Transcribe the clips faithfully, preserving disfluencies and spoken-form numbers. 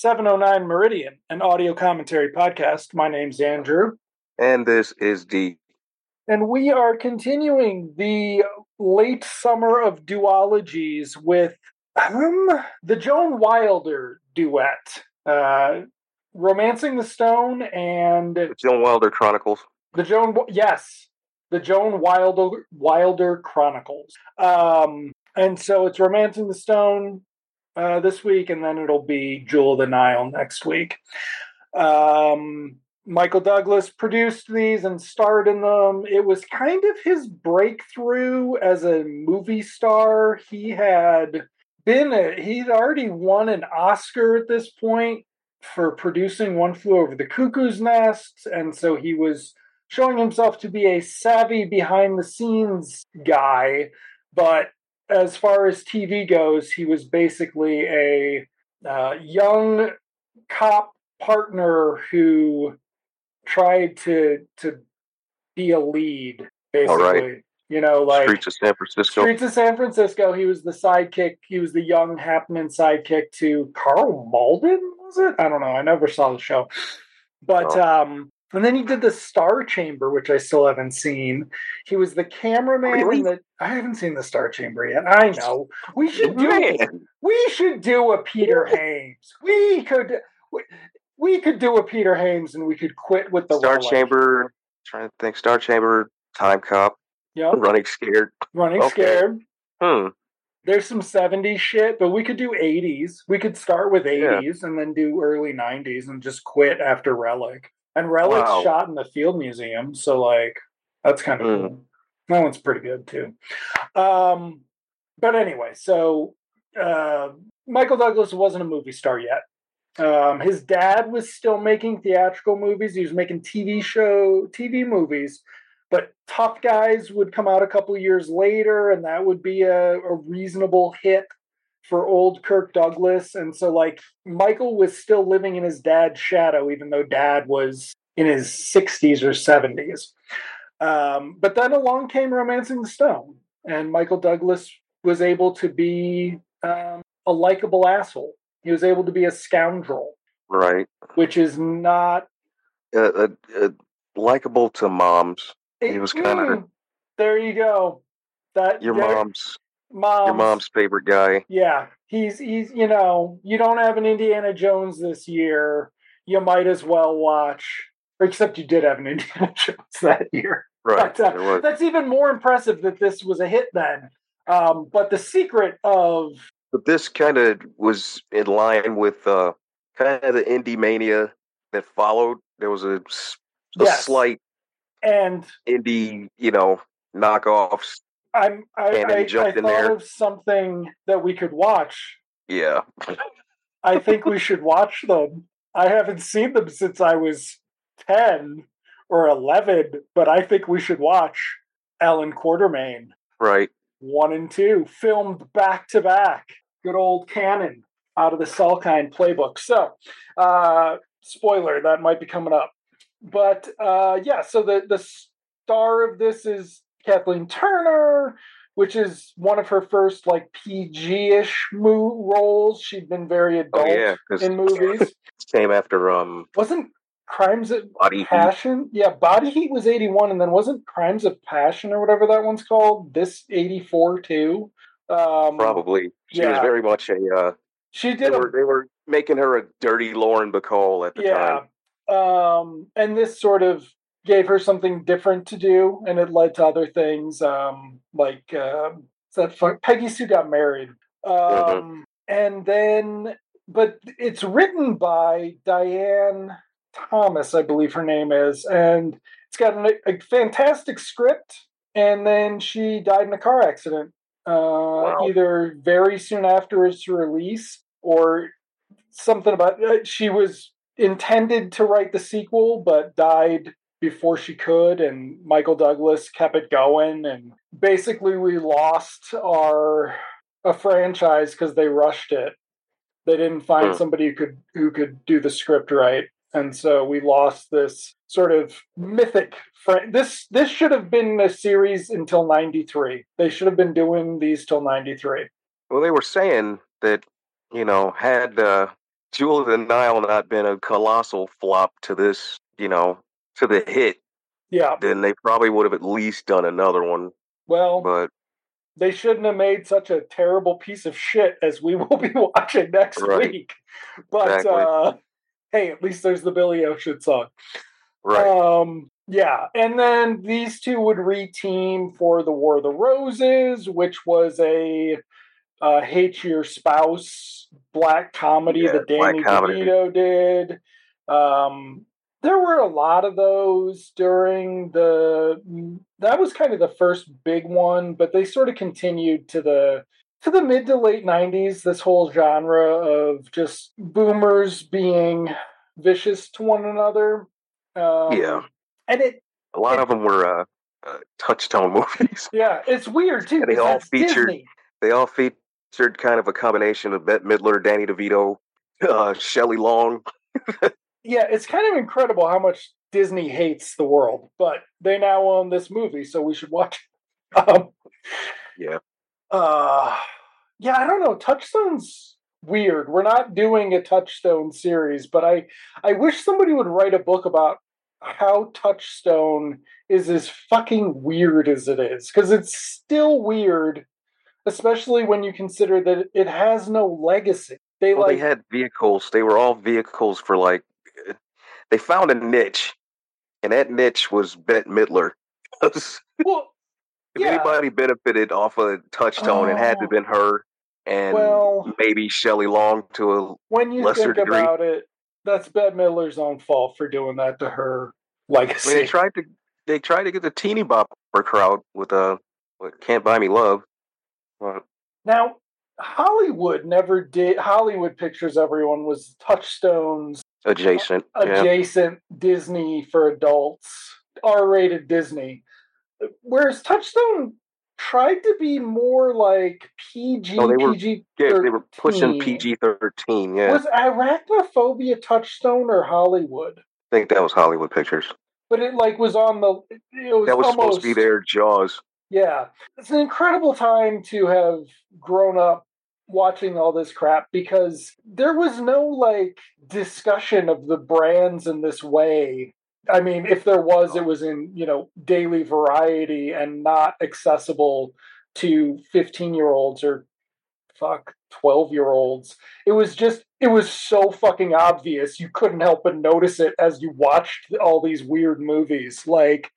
seven oh nine Meridian, an audio commentary podcast. My name's Andrew. And this is D. And we are continuing the late summer of duologies with um, the Joan Wilder duet. Uh, Romancing the Stone and... The Joan Wilder Chronicles. The Joan... Yes. The Joan Wilder, Wilder Chronicles. Um, and so it's Romancing the Stone uh, this week, and then it'll be Jewel of the Nile next week. Um, Michael Douglas produced these and starred in them. It was kind of his breakthrough as a movie star. He had been... A, he'd already won an Oscar at this point for producing One Flew Over the Cuckoo's Nest, and so he was showing himself to be a savvy behind-the-scenes guy, but as far as T V goes, he was basically a uh, young cop partner who tried to to be a lead, basically. All right. You know, like Streets of San Francisco. Streets of San Francisco. He was the sidekick. He was the young Happening sidekick to Carl Malden. Was it? I don't know. I never saw the show. But oh. um, and then he did the Star Chamber, which I still haven't seen. He was the cameraman. Really? In the, I haven't seen the Star Chamber yet. I know. We should do. Man. We should do a Peter Hames. We could. We, we could do a Peter Hames, and we could quit with the Star Relic. Chamber. Trying to think. Star Chamber. Time Cop. Yep. Running Scared. Running okay. Scared. Hmm. There's some seventies shit, but we could do eighties. We could start with eighties yeah. and then do early nineties and just quit after Relic. And Relic's wow. shot in the Field Museum, so like that's kind of mm. cool. That one's pretty good too. Um, but anyway, so uh, Michael Douglas wasn't a movie star yet. Um, his dad was still making theatrical movies. He was making T V show, T V movies. But Tough Guys would come out a couple of years later, and that would be a, a reasonable hit for old Kirk Douglas. And so, like, Michael was still living in his dad's shadow, even though dad was in his sixties or seventies. Um, but then along came Romancing the Stone, and Michael Douglas was able to be um, a likable asshole. He was able to be a scoundrel. Right. Which is not... Uh, uh, uh, likable to moms. He was kind of... There you go. That your mom's, mom's your mom's favorite guy. Yeah. He's, he's you know, you don't have an Indiana Jones this year. You might as well watch... Except you did have an Indiana Jones that year. Right. But, uh, that's even more impressive that this was a hit then. Um, but the secret of... But this kind of was in line with uh, kind of the indie mania that followed. There was a, a yes. slight... And indie, you know, knockoffs. I'm. I, and I, jumped I in thought there. Of something that we could watch. Yeah, I think we should watch them. I haven't seen them since I was ten or eleven, but I think we should watch Alan Quartermain. Right, one and two, filmed back to back. Good old canon out of the Salkind playbook. So, uh, spoiler that might be coming up. But, uh, yeah, so the, the star of this is Kathleen Turner, which is one of her first, like, P G-ish mo- roles. She'd been very adult oh, yeah, in movies. Same after... um, Wasn't Crimes of Body Passion? Heat. Yeah, Body Heat was eighty-one, and then wasn't Crimes of Passion or whatever that one's called? This eighty-four, too? Um, Probably. She yeah. was very much a... Uh, she did. They, a, were, they were making her a dirty Lauren Bacall at the yeah. time. Um, and this sort of gave her something different to do, and it led to other things. Um, like, uh, that fun? Peggy Sue got married. Um, mm-hmm. and then, but it's written by Diane Thomas, I believe her name is, and it's got an, a fantastic script. And then she died in a car accident, uh, wow. either very soon after its release or something about uh, she was. Intended to write the sequel, but died before she could, and Michael Douglas kept it going, and basically we lost our a franchise because they rushed it. They didn't find somebody who could who could do the script right, and so we lost this sort of mythic fran- this this should have been a series until ninety-three. They should have been doing these till ninety-three. Well, they were saying that, you know, had uh Jewel of the Nile not been a colossal flop to this, you know, to the hit, yeah, then they probably would have at least done another one. Well, but they shouldn't have made such a terrible piece of shit as we will be watching next right. week. But exactly. uh, hey, at least there's the Billy Ocean song. Right. Um, yeah. And then these two would re-team for the War of the Roses, which was a uh, Hate Your Spouse black comedy yeah, that Danny DeVito did. Um, there were a lot of those during the, that was kind of the first big one, but they sort of continued to the, to the mid to late nineties, this whole genre of just boomers being vicious to one another. Um, yeah. And it, a lot it, of them were, uh, uh, Touchstone movies. Yeah. It's weird too. They all featured, Disney. they all featured kind of a combination of Bette Midler, Danny DeVito, uh, Shelley Long. Yeah, it's kind of incredible how much Disney hates the world, but they now own this movie, so we should watch it. Um, yeah. Uh, yeah, I don't know. Touchstone's weird. We're not doing a Touchstone series, but I, I wish somebody would write a book about how Touchstone is as fucking weird as it is, because it's still weird, especially when you consider that it has no legacy. They, well, like, they had vehicles. They were all vehicles for, like, they found a niche, and that niche was Bette Midler. Well, if yeah. anybody benefited off of Touchstone, oh. it had to have been her, and well, maybe Shelley Long to a when you lesser think degree. About it, that's Bette Midler's own fault for doing that to her legacy. I mean, they tried to they tried to get the teeny bopper crowd with uh, with Can't Buy Me Love. But, now, Hollywood never did. Hollywood Pictures, everyone, was Touchstone's adjacent, adjacent yeah. Disney for adults, R-rated Disney. Whereas Touchstone tried to be more like P G. No, they were, P G thirteen. Yeah, they were pushing P G thirteen. Yeah, was Arachnophobia Touchstone or Hollywood? I think that was Hollywood Pictures. But it like was on the. It was that was almost, supposed to be their Jaws. Yeah, it's an incredible time to have grown up watching all this crap, because there was no, like, discussion of the brands in this way. I mean, if there was, it was in, you know, daily variety and not accessible to fifteen-year-olds or, fuck, twelve-year-olds. It was just, it was so fucking obvious. You couldn't help but notice it as you watched all these weird movies. Like,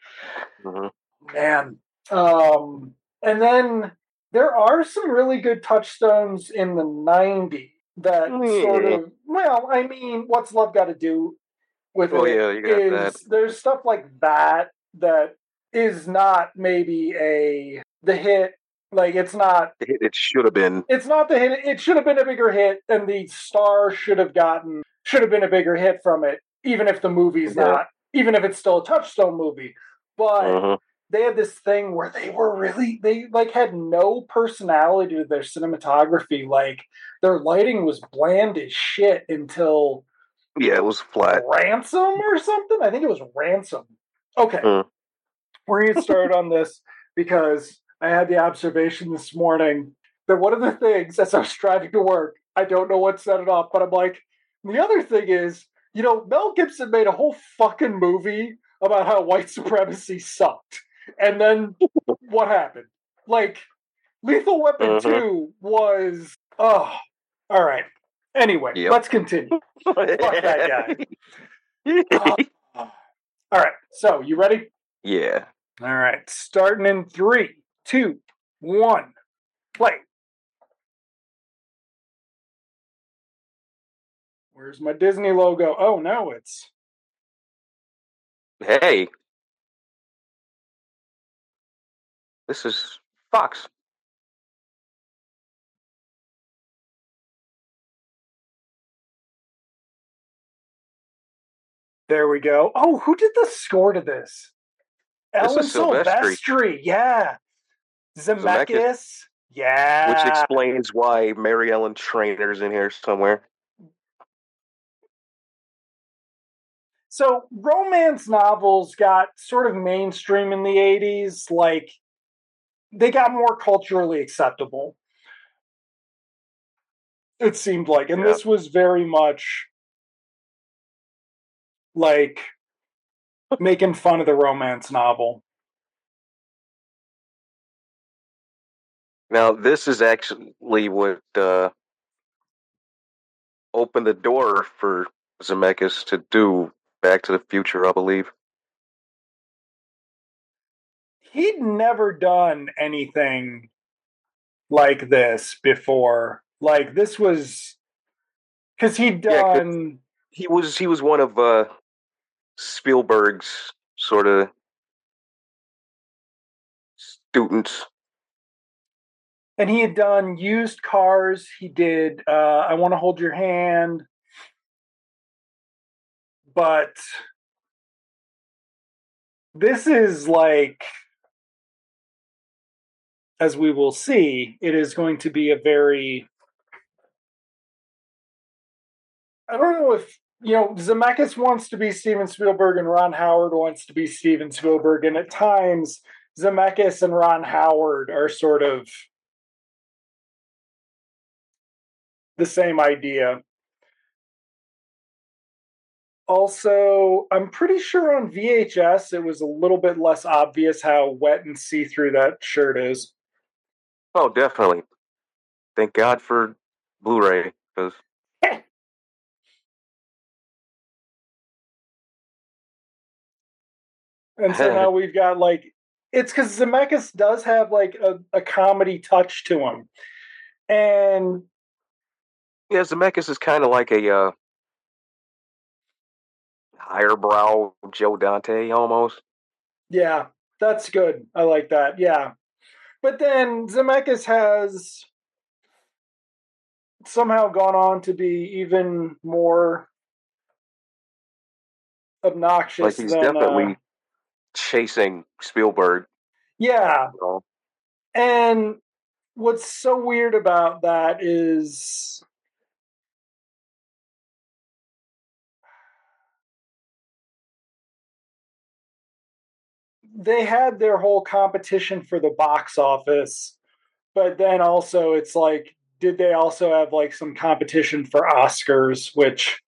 mm-hmm. man. Um, and then there are some really good Touchstones in the nineties that yeah. sort of, well, I mean, What's Love Got to Do with oh, It? Yeah, you got is, that. There's stuff like that that is not maybe a, the hit, like it's not. It, it should have been. It's not the hit. It should have been a bigger hit, and the star should have gotten, should have been a bigger hit from it, even if the movie's yeah. not, even if it's still a Touchstone movie. But. Uh-huh. They had this thing where they were really, they like had no personality to their cinematography. Like their lighting was bland as shit until. Yeah, it was flat. Ransom or something? I think it was Ransom. Okay. Mm. We're going to start on this because I had the observation this morning that one of the things as I was driving to work, I don't know what set it off, but I'm like, the other thing is, you know, Mel Gibson made a whole fucking movie about how white supremacy sucked. And then what happened? Like, Lethal Weapon uh-huh. two was... Oh, all right. Anyway, yep. let's continue. Fuck that guy. uh, all right, so you ready? Yeah. All right, starting in three, two, one, play. Where's my Disney logo? Oh, no, it's... Hey. This is Fox. There we go. Oh, who did the score to this? this Alan Silvestri. Silvestri. Yeah. Zemeckis. Zemeckis. Yeah. Which explains why Mary Ellen Trainor is in here somewhere. So romance novels got sort of mainstream in the eighties. Like, they got more culturally acceptable. it seemed like. And yeah. this was very much like making fun of the romance novel. Now, this is actually what uh, opened the door for Zemeckis to do Back to the Future, I believe. He'd never done anything like this before. Like, this was... Because he'd done... Yeah, he was he was one of uh, Spielberg's sort of students. And he had done Used Cars. He did uh, I Want to Hold Your Hand. But this is like, as we will see, it is going to be a very, I don't know if, you know, Zemeckis wants to be Steven Spielberg and Ron Howard wants to be Steven Spielberg. And at times, Zemeckis and Ron Howard are sort of the same idea. Also, I'm pretty sure on V H S it was a little bit less obvious how wet and see-through that shirt is. Oh, definitely. Thank God for Blu-ray, because and so now we've got like, it's because Zemeckis does have like a, a comedy touch to him, and yeah, Zemeckis is kind of like a uh, higher-brow Joe Dante, almost. Yeah, that's good. I like that, yeah. But then Zemeckis has somehow gone on to be even more obnoxious. Like, he's than, definitely uh, chasing Spielberg. Yeah. You know? And what's so weird about that is... they had their whole competition for the box office, but then also it's like, did they also have like some competition for Oscars, which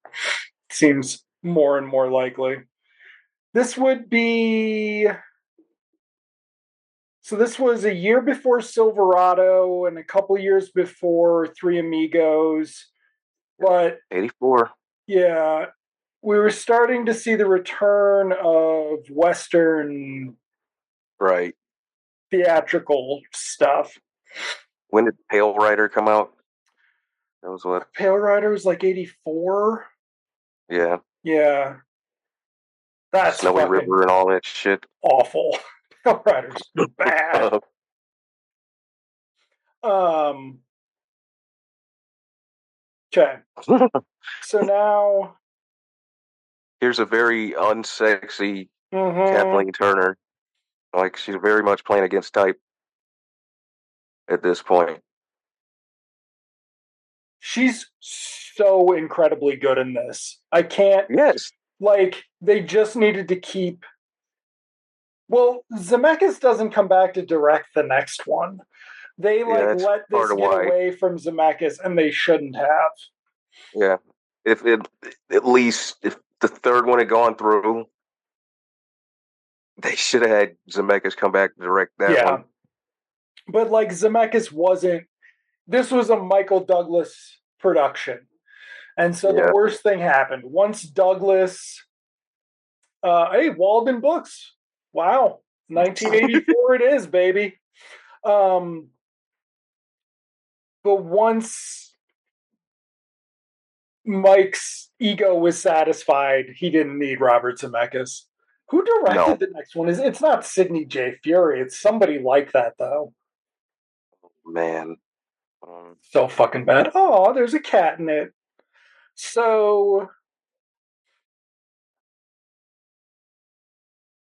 seems more and more likely. This would be, so this was a year before Silverado and a couple years before Three Amigos, but eighty-four. Yeah. We were starting to see the return of Western, right, theatrical stuff. When did Pale Rider come out? That was what? Pale Rider was like eighty-four. Yeah. Yeah. That's Snowy River and all that shit. Awful. Pale Rider's bad. um. Okay. So now. Here's a very unsexy mm-hmm. Kathleen Turner. Like, she's very much playing against type at this point. She's so incredibly good in this. I can't... Yes. Like, they just needed to keep... Well, Zemeckis doesn't come back to direct the next one. They, like, yeah, let this get why. away from Zemeckis, and they shouldn't have. Yeah. If it, at least... if the third one had gone through, they should have had Zemeckis come back and direct that yeah. one. But, like, Zemeckis wasn't... This was a Michael Douglas production. And so yeah. the worst thing happened. Once Douglas... Uh, hey, Walden Books. Wow. nineteen eighty-four it is, baby. Um, but once... Mike's ego was satisfied. He didn't need Robert Zemeckis. Who directed no. the next one? Is it's not Sidney J. Fury. It's somebody like that, though. Man, um, so fucking bad. Oh, there's a cat in it. So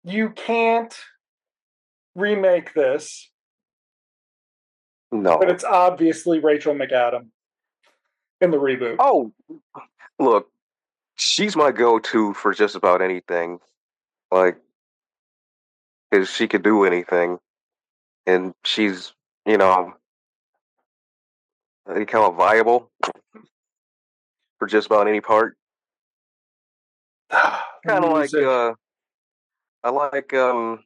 you can't remake this. No, but it's obviously Rachel McAdams. In the reboot. Oh, look, she's my go-to for just about anything. Like, because she could do anything. And she's, you know, any kind of viable for just about any part. Kind of like, uh, I like, um,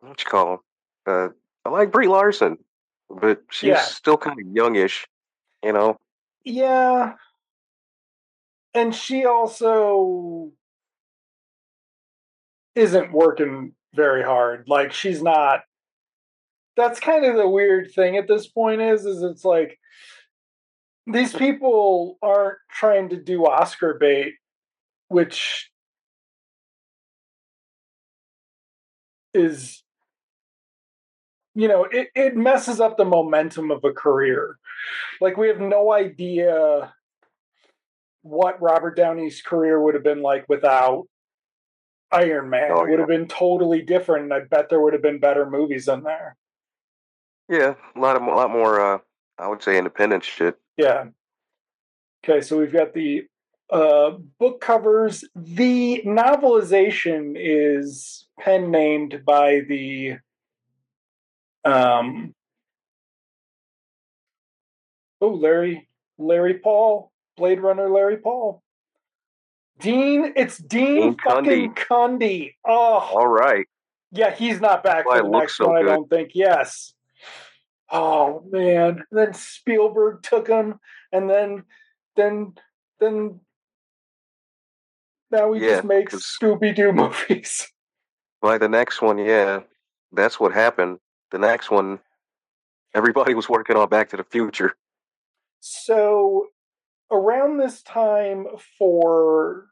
what you call him? Uh, I like Brie Larson, but she's yeah. still kind of youngish, you know? Yeah. And she also isn't working very hard. Like, she's not. That's kind of the weird thing at this point is, is it's like, these people aren't trying to do Oscar bait, which is, you know, it, it messes up the momentum of a career. Like, we have no idea what Robert Downey's career would have been like without Iron Man. Oh, yeah. It would have been totally different, and I bet there would have been better movies in there. Yeah, a lot of a lot more, uh, I would say, independent shit. Yeah. Okay, so we've got the uh, book covers. The novelization is pen named by the um. Oh, Larry, Larry Paul, Blade Runner, Larry Paul. Dean, it's Dean, Dean fucking Cundey. Oh, all right. Yeah, he's not back for the next one, I don't think. Yes. Oh man! And then Spielberg took him, and then, then, then, now he yeah, just makes Scooby-Doo movies. Like the next one, yeah, that's what happened. The next one, everybody was working on Back to the Future. So, around this time for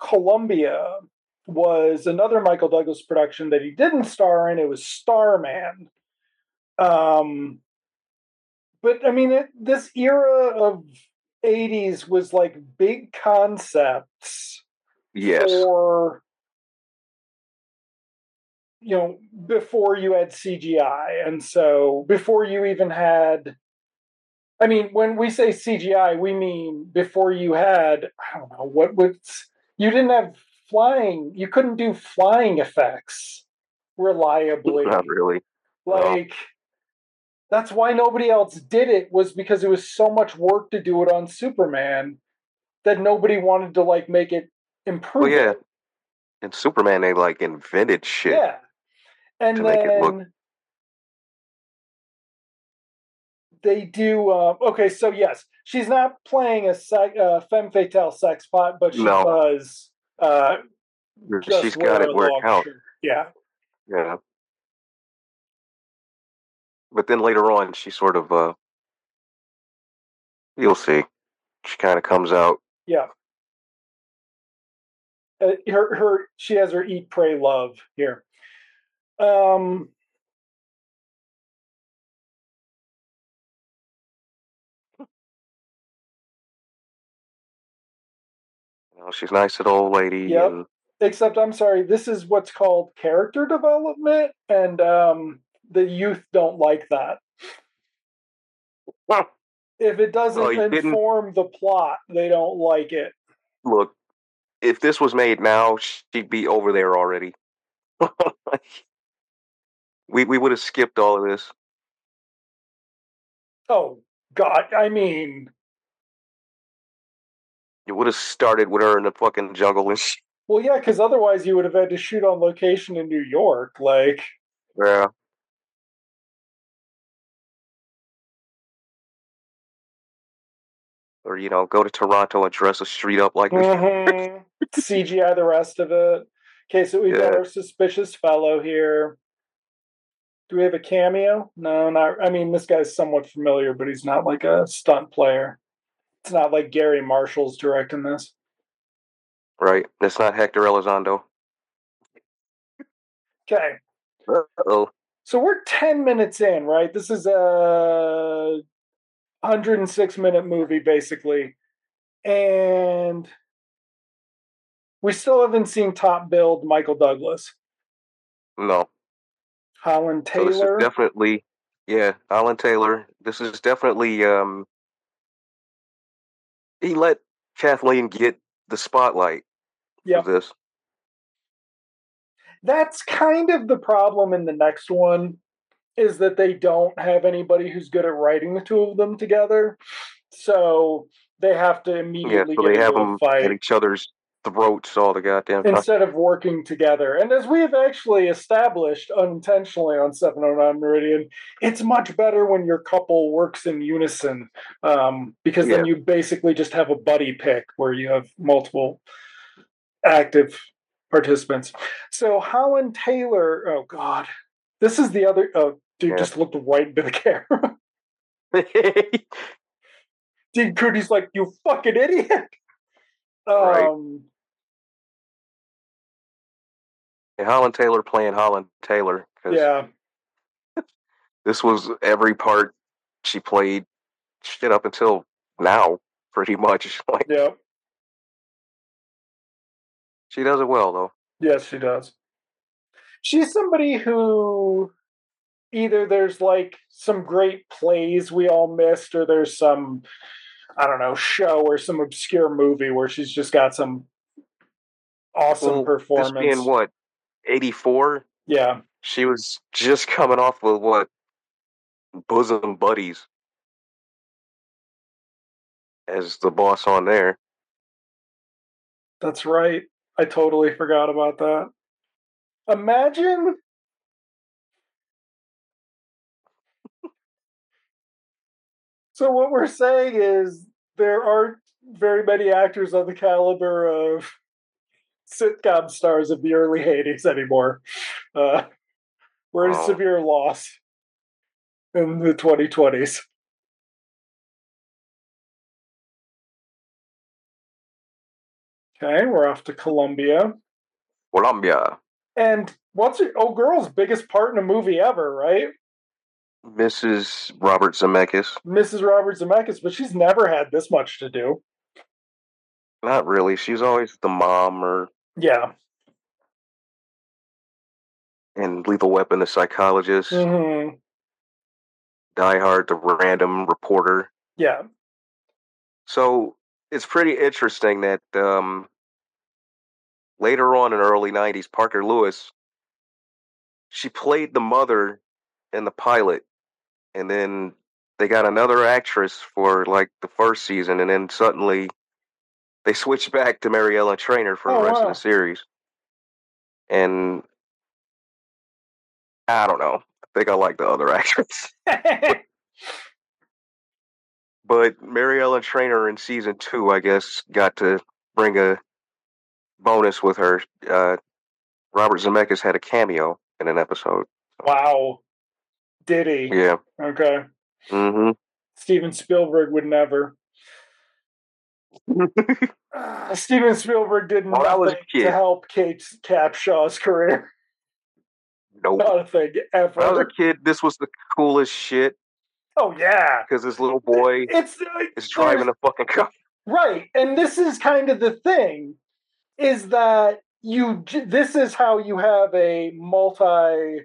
Columbia was another Michael Douglas production that he didn't star in. It was Starman. Um, but I mean, it, this era of eighties was like big concepts. Yes. For, you know, before you had C G I. And so before you even had, I mean, when we say C G I, we mean before you had, I don't know, what was, you didn't have flying, you couldn't do flying effects reliably. Not really. Like, no. That's why nobody else did it, was because it was so much work to do it on Superman that nobody wanted to, like, make it improve. Well, yeah. And Superman, they, like, invented shit. Yeah. And to then make it look... they do... Uh, okay, so, yes. She's not playing a sec- uh, femme fatale sex pot, but she no. does... Uh, she's got it where it counts. Yeah. Yeah. But then later on, she sort of, uh, you'll see, she kind of comes out. Yeah. Uh, her, her, she has her eat, pray, love here. Um, well, she's a nice little old lady. Yep. And... Except, I'm sorry, this is what's called character development, and, um... the youth don't like that. Well, if it doesn't well, inform the plot, they don't like it. Look, if this was made now, she'd be over there already. we we would have skipped all of this. Oh, God, I mean... You would have started with her in the fucking jungle. And she... Well, yeah, because otherwise you would have had to shoot on location in New York, like... Yeah. Or, you know, go to Toronto and dress a street up like this. Mm-hmm. C G I the rest of it. Okay, so we've yeah. got our suspicious fellow here. Do we have a cameo? No, not. I mean, this guy's somewhat familiar, but he's not like a stunt player. It's not like Gary Marshall's directing this. Right. That's not Hector Elizondo. Okay. Uh-oh. So we're ten minutes in, right? This is a... Uh... one hundred six minute movie, basically. And we still haven't seen top billed Michael Douglas. No. Holland Taylor. So this is definitely, yeah, Holland Taylor. This is definitely, um, he let Kathleen get the spotlight yep. for this. That's kind of the problem in the next one. is that they don't have anybody who's good at writing the two of them together. So they have to immediately yeah, so get they have into them a fight at each other's throats all the goddamn time, instead of working together. And as we have actually established unintentionally on seven oh nine Meridian, it's much better when your couple works in unison, um, because yeah. then you basically just have a buddy pick where you have multiple active participants. So Holland Taylor, oh God, this is the other, oh dude, yeah. just looked right into the camera. Dean Cundey's like, you fucking idiot. Um, right. Yeah, Holland Taylor playing Holland Taylor. Cause yeah. This was every part she played shit up until now, pretty much. Like, yeah. She does it well, though. Yes, she does. She's somebody who either there's like some great plays we all missed, or there's some, I don't know, show or some obscure movie where she's just got some awesome well, performance. This being what, eighty-four? Yeah. She was just coming off with what? Bosom Buddies as the boss on there. That's right. I totally forgot about that. Imagine So what we're saying is there aren't very many actors on the caliber of sitcom stars of the early eighties anymore. Uh, we're at a severe loss in the twenty twenties. Okay, we're off to Colombia. Colombia. And what's your old girl's biggest part in a movie ever, right? Missus Robert Zemeckis. Missus Robert Zemeckis, but she's never had this much to do. Not really. She's always the mom or... Yeah. And Lethal Weapon, the psychologist. Mm-hmm. Die Hard, the random reporter. Yeah. So it's pretty interesting that um, later on in the early nineties, Parker Lewis, she played the mother in the pilot. And then they got another actress for like the first season, and then suddenly they switched back to Mary Ellen Trainor for oh, the rest wow. of the series. And I don't know. I think I like the other actress. but, but Mary Ellen Trainor in season two, I guess, got to bring a bonus with her. Uh, Robert Zemeckis had a cameo in an episode. Wow. Did he? Yeah. Okay. Mm-hmm. Steven Spielberg would never. uh, Steven Spielberg did well, nothing to help Kate Capshaw's career. Nope. Not a thing ever. When I was a kid, this was the coolest shit. Oh, yeah. Because this little boy it's, it's, is driving a fucking car. Right. And this is kind of the thing, is that you. this is how you have a multi...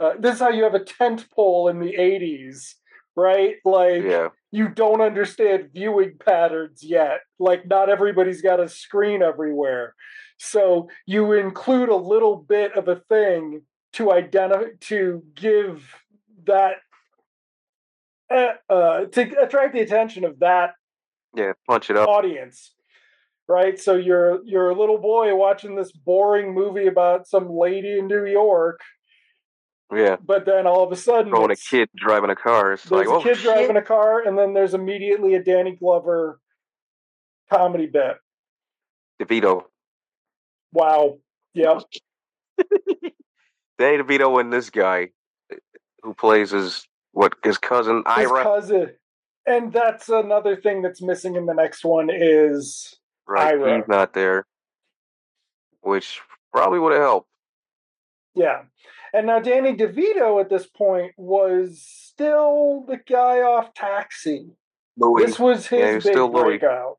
Uh, this is how you have a tent pole in the eighties, right? Like, yeah. you don't understand viewing patterns yet. Like, not everybody's got a screen everywhere. So you include a little bit of a thing to identify, to give that, uh, to attract the attention of that yeah, punch it up. audience. Right? So you're, you're a little boy watching this boring movie about some lady in New York. Yeah, but then all of a sudden, throwing a kid driving a car. It's there's like, oh, a kid shit. driving a car, and then there's immediately a Danny Glover comedy bit. DeVito. Wow. Yep. Danny DeVito and this guy who plays his what his cousin Ira. His cousin, and that's another thing that's missing in the next one is right, Ira. He's not there, which probably would have helped. Yeah. And now Danny DeVito at this point was still the guy off Taxi. Louis. This was his yeah, was big still breakout. Louis.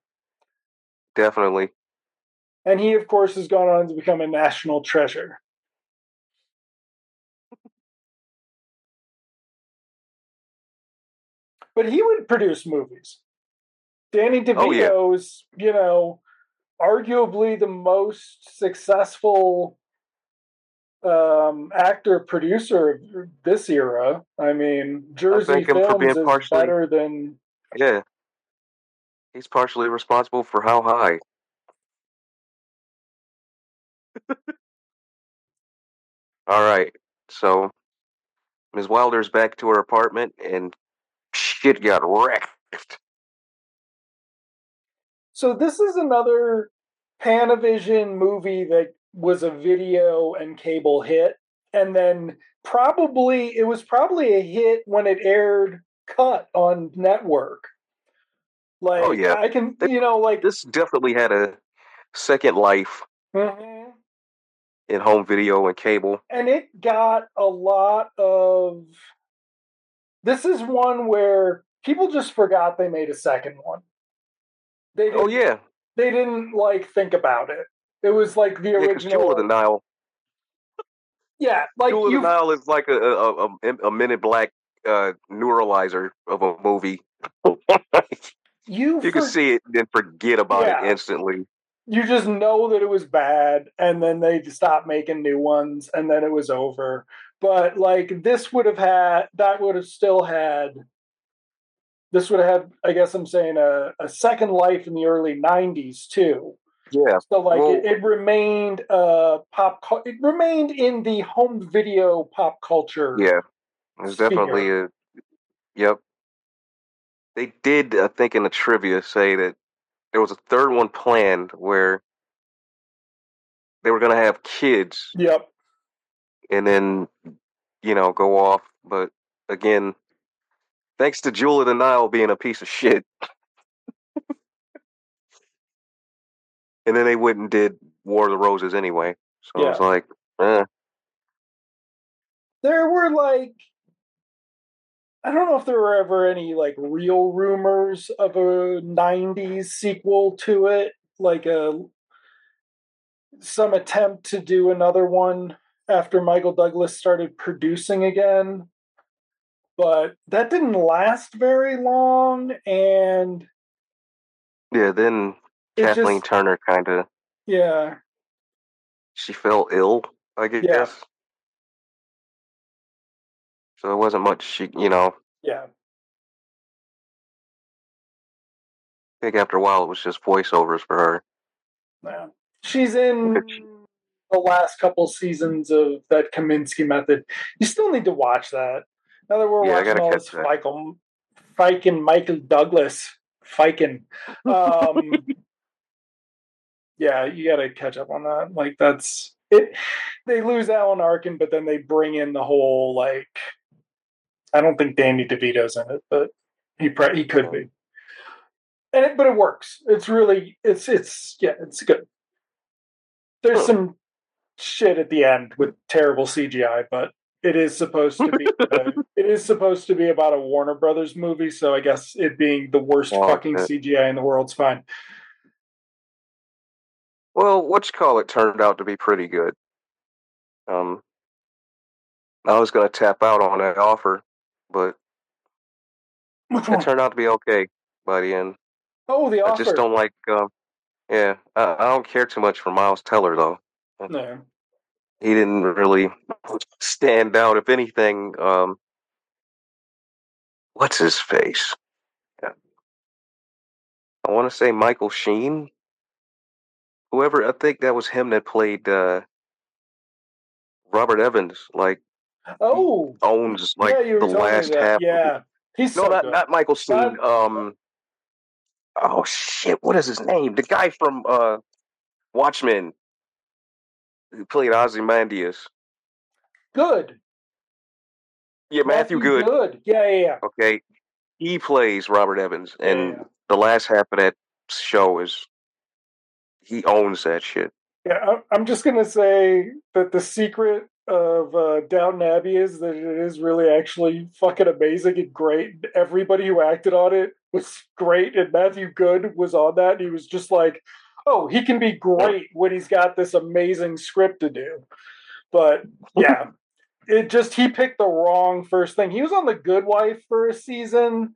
Definitely. And he, of course, has gone on to become a national treasure. But he would produce movies. Danny DeVito's, oh, yeah. you know, arguably the most successful um, actor producer of this era. I mean, Jersey I Films is partially, better than. Yeah, he's partially responsible for How High. All right, so Miz Wilder's back to her apartment, and shit got wrecked. So this is another Panavision movie that was a video and cable hit, and then probably it was probably a hit when it aired cut on network. Like, oh yeah, I can they, you know like this definitely had a second life. Mm-hmm. In home video and cable. And it got a lot of... This is one where people just forgot they made a second one. They oh, yeah. They didn't, like, think about it. It was, like, the yeah, original... Jewel of the Nile. Yeah, like... Jewel of the Nile is like a, a, a, a Men in Black uh, neuralizer of a movie. you you for- can see it and then forget about yeah. it instantly. You just know that it was bad, and then they stopped making new ones, and then it was over. But, like, this would have had, that would have still had, this would have had, I guess I'm saying, a, a second life in the early nineties, too. Yeah. So, like, well, it, it remained uh, pop, it remained in the home video pop culture. Yeah. There's definitely a, yep. They did, I think, in the trivia say that there was a third one planned where they were going to have kids. Yep. And then, you know, go off. But again, thanks to Jewel of the Nile being a piece of shit. And then they went and did War of the Roses anyway. So yeah. It's like, eh. There were like, I don't know if there were ever any, like, real rumors of a nineties sequel to it. Like, a some attempt to do another one after Michael Douglas started producing again. But that didn't last very long, and... Yeah, then Kathleen just, Turner kind of... Yeah. She fell ill, I guess. Yeah. So there wasn't much, you know. Yeah. I think after a while it was just voiceovers for her. Yeah. She's in the last couple seasons of that Kaminsky Method. You still need to watch that. Now that we're yeah, watching all this Michael, Fikin, Michael Douglas, Fikin. Um, yeah, you got to catch up on that. Like, that's it. They lose Alan Arkin, but then they bring in the whole, like, I don't think Danny DeVito's in it, but he pre- he could be. And it, but it works. It's really it's it's yeah, it's good. There's some shit at the end with terrible C G I, but it is supposed to be a, it is supposed to be about a Warner Brothers movie, so I guess it being the worst oh, fucking man. C G I in the world's fine. Well, what's call it turned out to be pretty good. Um, I was going to tap out on that offer, but it turned out to be okay by the end. Oh, the offer! I just don't like. Um, yeah, I, I don't care too much for Miles Teller though. No, he didn't really stand out. If anything, um, what's his face? Yeah. I want to say Michael Sheen. Whoever, I think that was him that played. Uh, Robert Evans, like, oh, owns like yeah, the last half. Yeah, of the... he's no, so not good. Not Michael Sheen. Not... Um, oh shit, what is his name? The guy from uh, Watchmen who played Ozymandias. Good. Yeah, Matthew, Matthew Good. Good. Yeah, yeah, yeah. Okay, he plays Robert Evans, and yeah. The last half of that show is he owns that shit. Yeah, I'm just going to say that the secret of uh, Downton Abbey is that it is really actually fucking amazing and great. Everybody who acted on it was great, and Matthew Good was on that, and he was just like, oh, he can be great when he's got this amazing script to do. But, yeah, it just, he picked the wrong first thing. He was on The Good Wife for a season.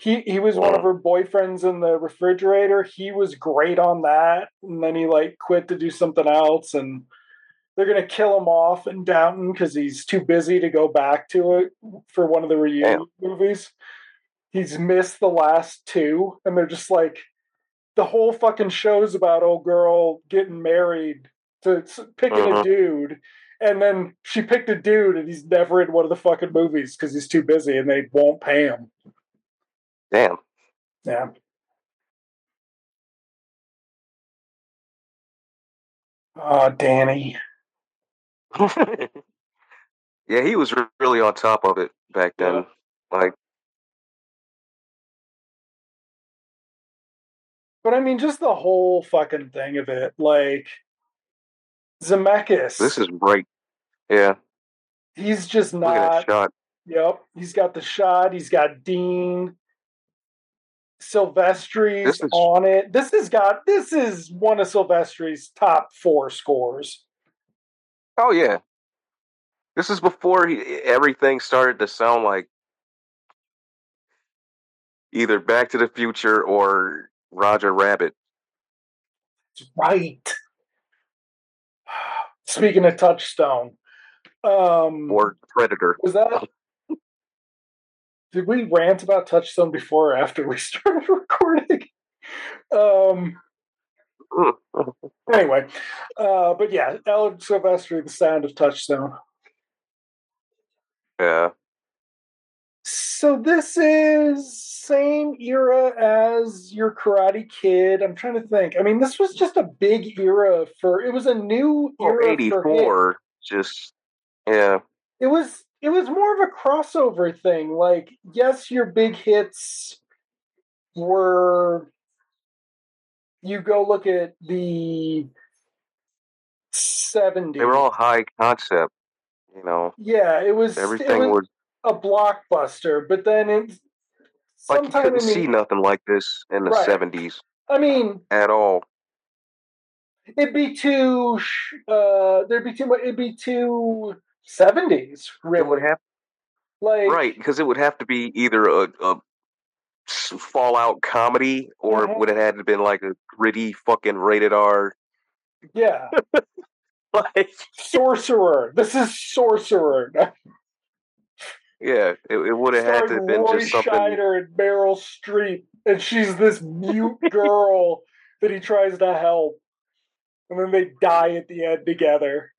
He he was one of her boyfriends in the refrigerator. He was great on that, and then he like quit to do something else. And they're going to kill him off in Downton because he's too busy to go back to it for one of the reunion Damn. movies. He's missed the last two, and they're just like, the whole fucking show's about old girl getting married to picking uh-huh. a dude, and then she picked a dude, and he's never in one of the fucking movies because he's too busy, and they won't pay him. Damn. Yeah. Oh, Danny. Yeah, he was really on top of it back then. Yeah. Like, but I mean, just the whole fucking thing of it, like Zemeckis. This is great. Yeah, he's just not. Look at that shot. Yep, he's got the shot. He's got Dean Silvestri's is... on it. This has got. This is one of Silvestri's top four scores. Oh, yeah. This is before he, everything started to sound like either Back to the Future or Roger Rabbit. Right. Speaking of Touchstone. Um, or Predator. Was that... Did we rant about Touchstone before or after we started recording? Um... Anyway, uh, but yeah, Alan Silvestri, The Sound of Touchstone. Yeah. So this is same era as your Karate Kid. I'm trying to think. I mean, this was just a big era for. It was a new era. eighty-four, just yeah. It was. It was more of a crossover thing. Like, yes, your big hits were. You go look at the seventies. They were all high concept, you know. Yeah, it was everything it was, was a blockbuster, but then it like you couldn't in the, see nothing like this in the right. seventies. I mean, at all. It'd be too. Uh, there'd be too much. It'd be too seventies. Really, it would have, like right because it would have to be either a. a Fallout comedy, or mm-hmm. would it have been like a gritty fucking rated R? Yeah. Like Sorcerer. This is Sorcerer. Yeah, it, it would have had to have been Roy just something. Scheider and Meryl Streep, and she's this mute girl that he tries to help, and then they die at the end together.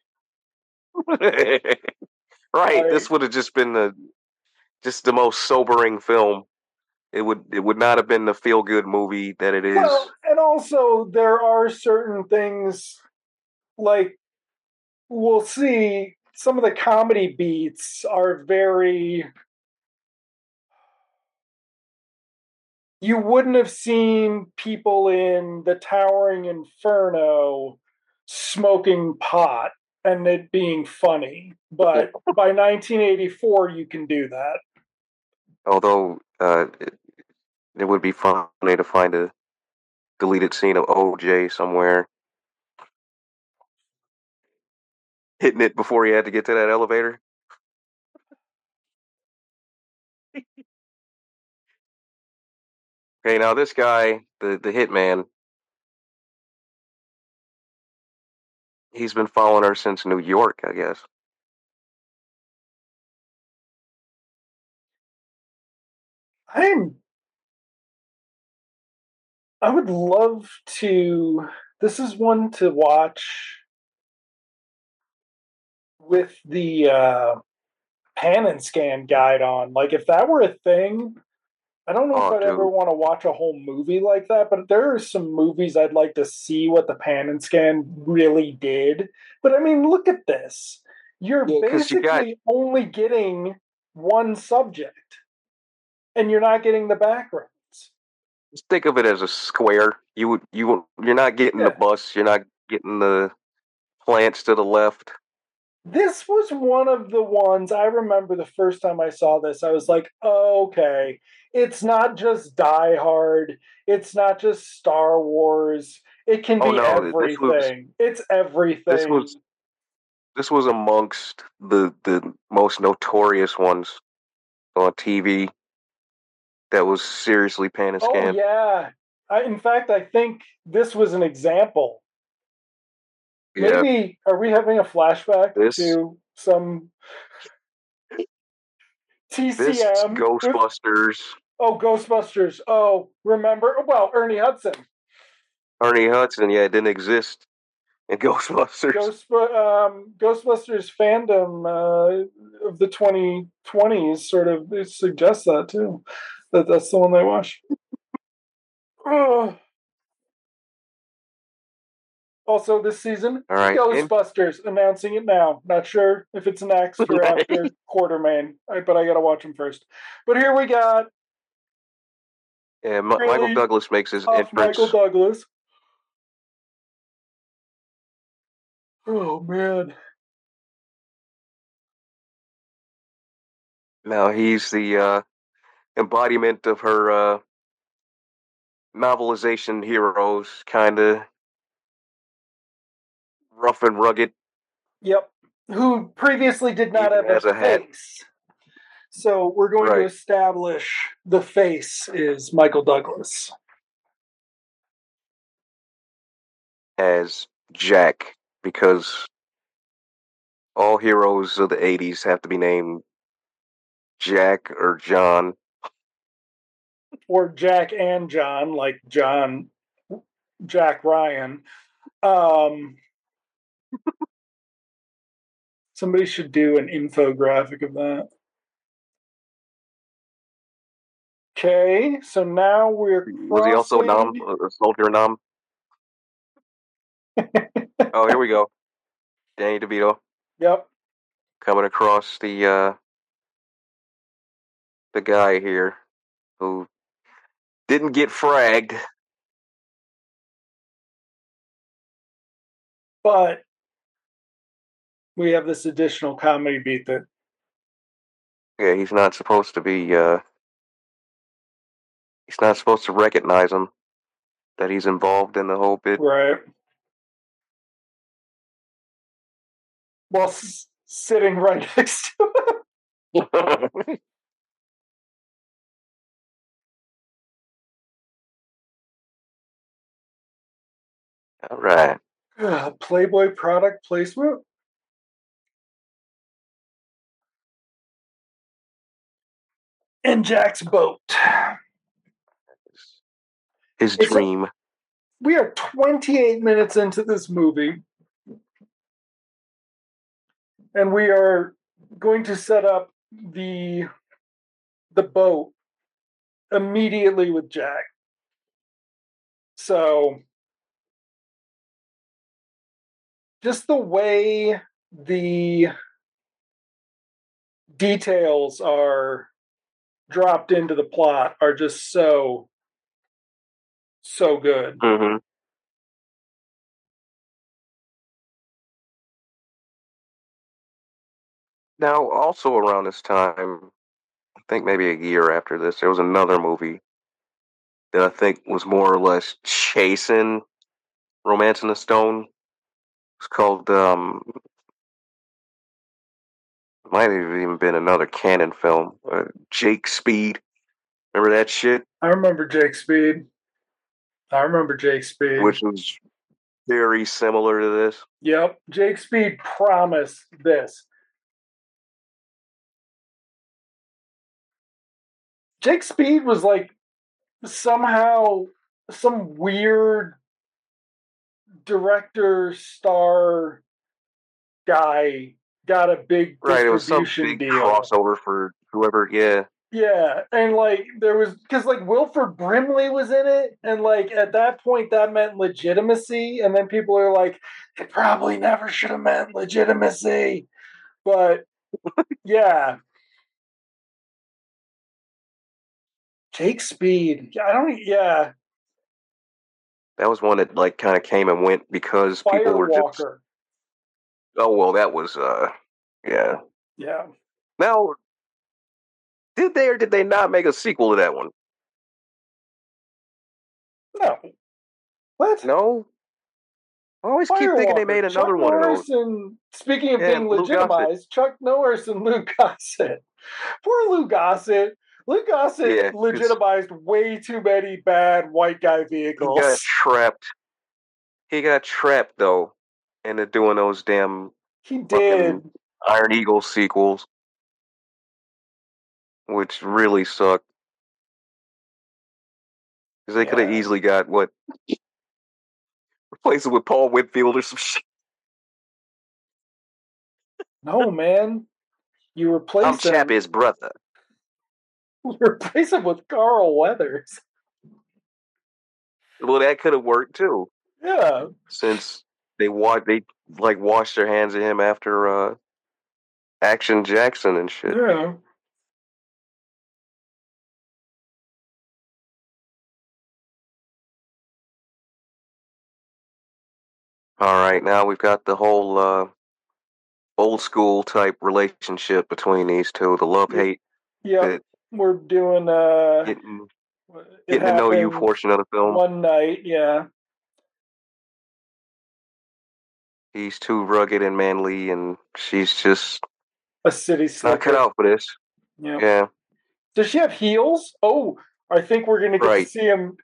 Right. Like, this would have just been the just the most sobering film. It would it would not have been the feel-good movie that it is. Well, and also, there are certain things, like, we'll see, some of the comedy beats are very... You wouldn't have seen people in the Towering Inferno smoking pot and it being funny. But by nineteen eighty-four, you can do that. Although... Uh, it, It would be funny to find a deleted scene of O J somewhere hitting it before he had to get to that elevator. Okay, now this guy, the, the hitman, he's been following her since New York, I guess. I'm... I would love to... This is one to watch with the uh, pan and scan guide on. Like, if that were a thing, I don't know oh, if I'd dude. ever want to watch a whole movie like that, but there are some movies I'd like to see what the pan and scan really did. But, I mean, look at this. You're yeah, basically you got... only getting one subject, and you're not getting the background. Think of it as a square. You would, you you're not getting yeah. the bus. You're not getting the plants to the left. This was one of the ones I remember the first time I saw this. I was like, oh, okay, it's not just Die Hard. It's not just Star Wars. It can oh, be no, everything. Was, it's everything. This was this was amongst the the most notorious ones on T V. That was seriously pan and scan. Oh, yeah. I, in fact, I think this was an example. Yeah. Maybe, are we having a flashback this, to some T C M? This Ghostbusters. Oh, Ghostbusters. Oh, remember? Well, Ernie Hudson. Ernie Hudson, yeah, it didn't exist in Ghostbusters. Ghost, um, Ghostbusters fandom uh, of the twenty twenties sort of suggests that, too. That that's the one they watch. Oh. Also, this season, all right, Ghostbusters, and announcing it now. Not sure if it's next or after Quartermain, but I gotta watch them first. But here we got. Yeah, M- Michael Douglas makes his entrance. Michael Douglas. Oh man! Now he's the uh, embodiment of her uh, novelization heroes, kind of. Rough and rugged. Yep. Who previously did not Even have a, a face. Hat. So we're going right. to establish the face is Michael Douglas. As Jack. Because all heroes of the eighties have to be named Jack or John. Or Jack and John, like John, Jack Ryan. Um... Somebody should do an infographic of that. Okay, so now we're crossing... Was he also nom? A soldier nom? Oh, here we go. Danny DeVito. Yep. Coming across the uh, the guy here who didn't get fragged. But we have this additional comedy beat that... Yeah, he's not supposed to be, uh... He's not supposed to recognize him. That he's involved in the whole bit. Right. While s- sitting right next to him. All right. Uh, Playboy product placement? In Jack's boat. His it's dream. Like, we are twenty-eight minutes into this movie. And we are going to set up the the boat immediately with Jack. So just the way the details are dropped into the plot are just so, so good. Mm-hmm. Now, also around this time, I think maybe a year after this, there was another movie that I think was more or less chasing Romance in the Stone. It's called, um, might have even been another canon film. Uh, Jake Speed. Remember that shit? I remember Jake Speed. I remember Jake Speed. Which was very similar to this. Yep. Jake Speed promised this. Jake Speed was like somehow some weird director star guy got a big distribution right, it was some big deal. Crossover for whoever, yeah. Yeah, and like there was because like Wilford Brimley was in it, and like at that point that meant legitimacy, and then people are like, it probably never should have meant legitimacy, but yeah. Jake Speed, I don't, yeah. That was one that like kind of came and went because Fire people were Walker. just. Oh, well, that was, uh, yeah. Yeah. Now, did they or did they not make a sequel to that one? No. What? No? I always Fire keep Walker. Thinking they made another Chuck one Norris of those. And, speaking of yeah, being Lou legitimized, Gossett. Chuck Norris and Lou Gossett. Poor Lou Gossett. Lou Gossett yeah, legitimized way too many bad white guy vehicles. He got trapped. He got trapped, though. into doing those damn he did Iron Eagle sequels, which really sucked. Because they yeah. could have easily got, what, replace it with Paul Whitfield or some shit. No, man. You replace I'm Chap his brother. You replace him with Carl Weathers. Well, that could have worked, too. Yeah. Since they, wa- they like, washed their hands of him after uh, Action Jackson and shit. Yeah. Alright, now we've got the whole uh, old school type relationship between these two, the love hate. Yeah, we're doing uh, getting, getting to know you portion of the film. One night, yeah. He's too rugged and manly, and she's just a city slicker. Not cut out for this. Yep. Yeah. Does she have heels? Oh, I think we're going to get right. to see him.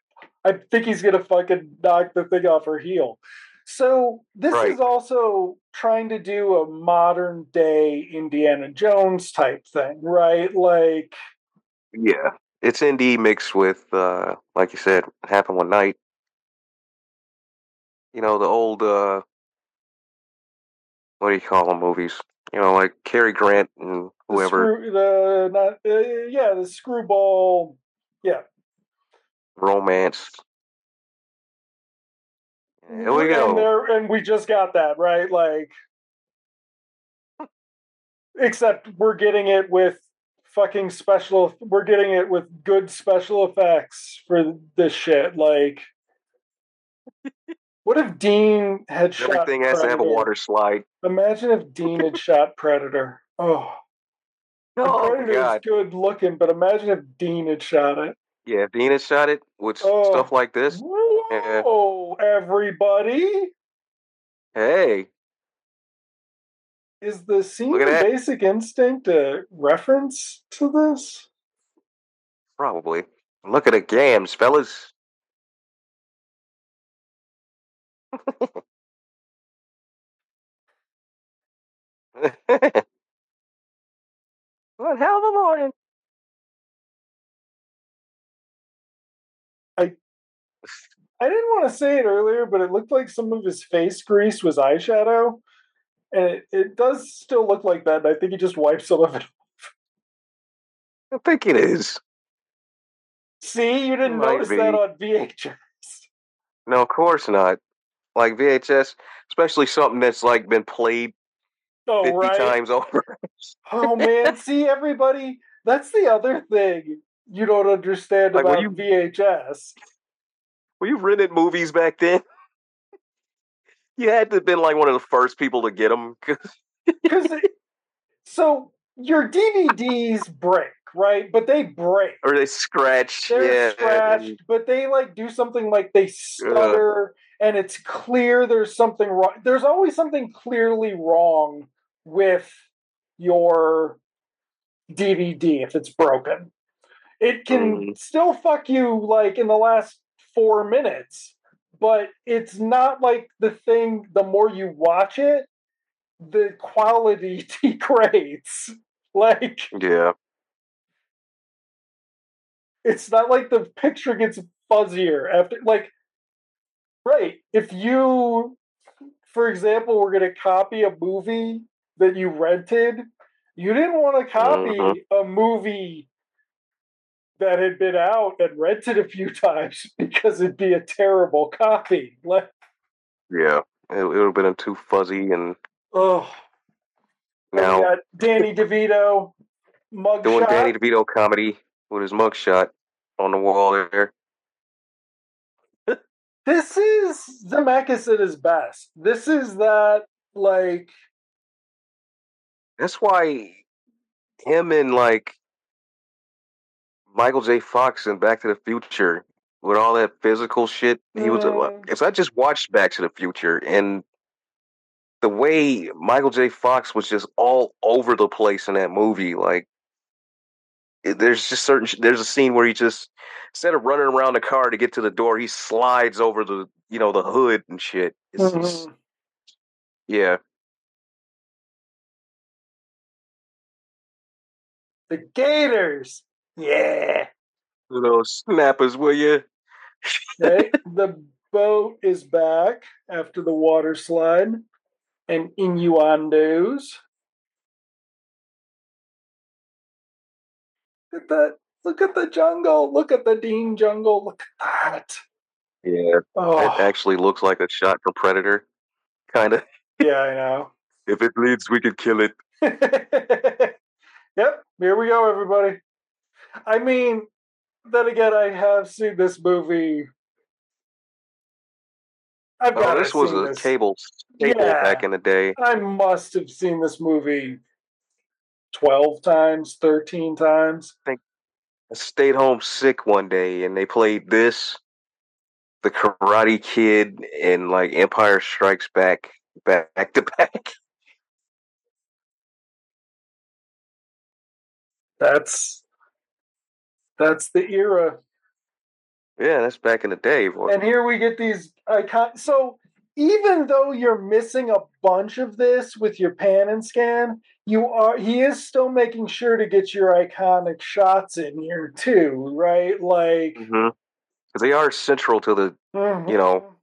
I think he's going to fucking knock the thing off her heel. So this right. is also trying to do a modern day Indiana Jones type thing, right? Like, yeah, it's indie mixed with, uh, like you said, Happened One Night. You know, the old, uh, what do you call them? Movies, you know, like Cary Grant and whoever. The, screw, the not, uh, yeah, the screwball, yeah, romance. Here we go. And, there, and we just got that, right? Like, except we're getting it with fucking special, we're getting it with good special effects for this shit. Like, what if Dean had shot Predator? Everything has to have a water slide. Imagine if Dean had shot Predator. Oh. Oh, Predator's good looking, but imagine if Dean had shot it. Yeah, if Dean had shot it with oh. stuff like this. Oh, everybody! Hey, is the scene Basic Instinct a reference to this? Probably. Look at the games, fellas. What hell of a morning! I. I didn't want to say it earlier, but it looked like some of his face grease was eyeshadow. And it, it does still look like that, and I think he just wiped some of it off. I think it is. See, you didn't notice be. that on V H S. No, of course not. Like V H S, especially something that's like been played oh, fifty right? times over. Oh, man. See, everybody, that's the other thing you don't understand like, about you... V H S. Well, you rented movies back then. You had to have been like one of the first people to get them. Cause it, so your D V Ds break, right? But they break. Or they scratch. They're yeah. scratched, but they like do something like they stutter, uh, and it's clear there's something wrong. There's always something clearly wrong with your D V D if it's broken. It can mm. still fuck you like in the last four minutes, but it's not like the thing, the more you watch it, the quality degrades. Like, yeah. It's not like the picture gets fuzzier after, like, right. If you, for example, were going to copy a movie that you rented, you didn't want to copy mm-hmm. a movie that had been out and rented a few times because it'd be a terrible copy. Like, yeah, it, it would have been too fuzzy and. Oh. Now we got Danny DeVito mugshot. Doing Danny DeVito comedy with his mugshot on the wall there. This is Zemeckis at his best. This is that like. That's why him and like. Michael J. Fox and Back to the Future with all that physical shit. He was mm. because I just watched Back to the Future and the way Michael J. Fox was just all over the place in that movie. Like it, there's just certain there's a scene where he just instead of running around the car to get to the door, he slides over the you know the hood and shit. It's mm-hmm. just, Yeah. The Gators. Yeah. Little snappers, will you? Okay. The boat is back after the water slide and innuendos. Look at that. Look at the jungle. Look at the Dean jungle. Look at that. Yeah. Oh. It actually looks like a shot from Predator. Kind of. Yeah, I know. If it bleeds, we could kill it. Yep. Here we go, everybody. I mean, then again, I have seen this movie. I've got oh, this was a this. cable staple yeah. back in the day. I must have seen this movie twelve times, thirteen times. I think I stayed home sick one day, and they played this, The Karate Kid, and like Empire Strikes Back, back, back to back. That's that's the era. Yeah, that's back in the day. Boy. And here we get these icon. So even though you're missing a bunch of this with your pan and scan, you are he is still making sure to get your iconic shots in here too, right? Like. Mm-hmm. They are central to the, mm-hmm. you know,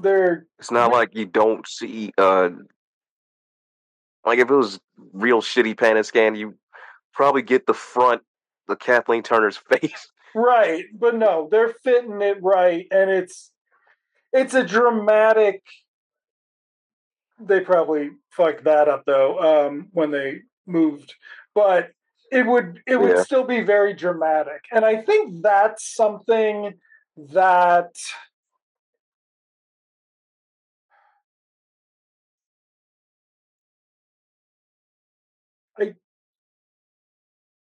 they're. It's not like you don't see, uh, like if it was real shitty pan and scan, you probably get the front, the Kathleen Turner's face. Right, but no, they're fitting it right, and it's it's a dramatic. They probably fucked that up though um, when they moved, but it would it would yeah. still be very dramatic, and I think that's something. That I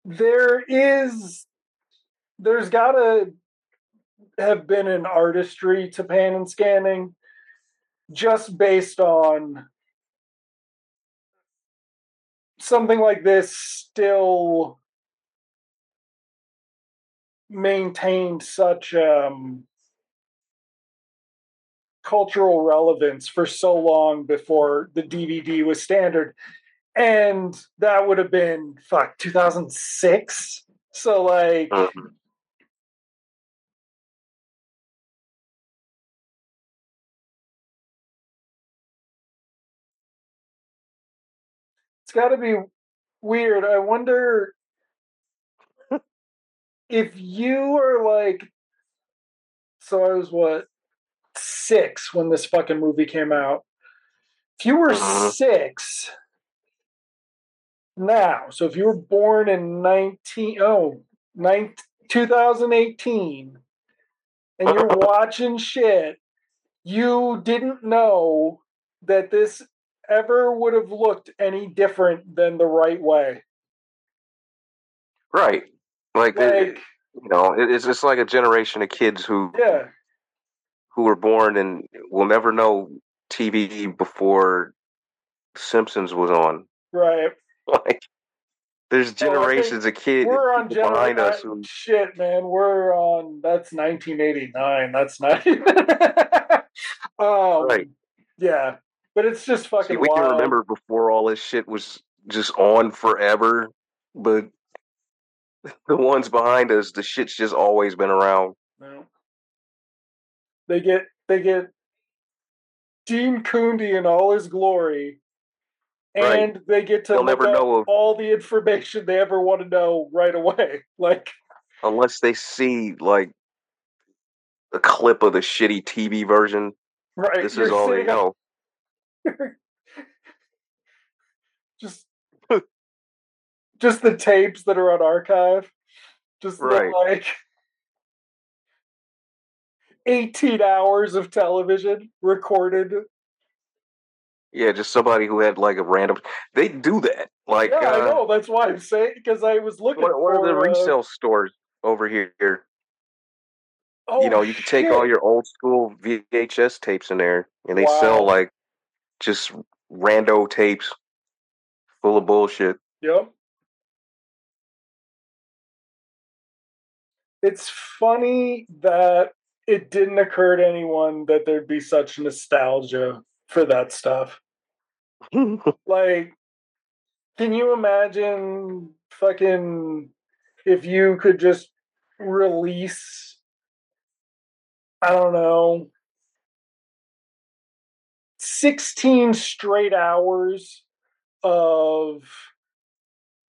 there is there's gotta have been an artistry to pan and scanning just based on something like this still maintained such um, cultural relevance for so long before the D V D was standard. And that would have been, fuck, two thousand six? So, like... Mm-hmm. It's got to be weird. I wonder... If you were like, so I was what, six when this fucking movie came out. If you were six now, so if you were born in nineteen, oh, nineteen, twenty eighteen, and you're watching shit, you didn't know that this ever would have looked any different than the right way. Right. Like, like it, you know, it's it's like a generation of kids who yeah. who were born and will never know T V before Simpsons was on. Right. Like, there's generations well, of kids we're on behind us. Who, shit, man, we're on. That's nineteen eighty-nine. That's not. um, right. Yeah, but it's just fucking. See, we wild. Can remember before all this shit was just on forever, but. The ones behind us, the shit's just always been around. No. They get they get Dean Cundey in all his glory, and right. they get to They'll never know of, all the information they ever want to know right away. Like, unless they see like a clip of the shitty T V version, right? This You're is all they know. just. Just the tapes that are on archive. Just right. like eighteen hours of television recorded. Yeah, just somebody who had like a random... They do that. Like, yeah, uh, I know. That's why I'm saying... Because I was looking what, for... One of the resale uh, stores over here. Oh, you know, you can take all your old school V H S tapes in there. And they wow. sell like just rando tapes full of bullshit. Yep. It's funny that it didn't occur to anyone that there'd be such nostalgia for that stuff. Like, can you imagine fucking if you could just release, I don't know, sixteen straight hours of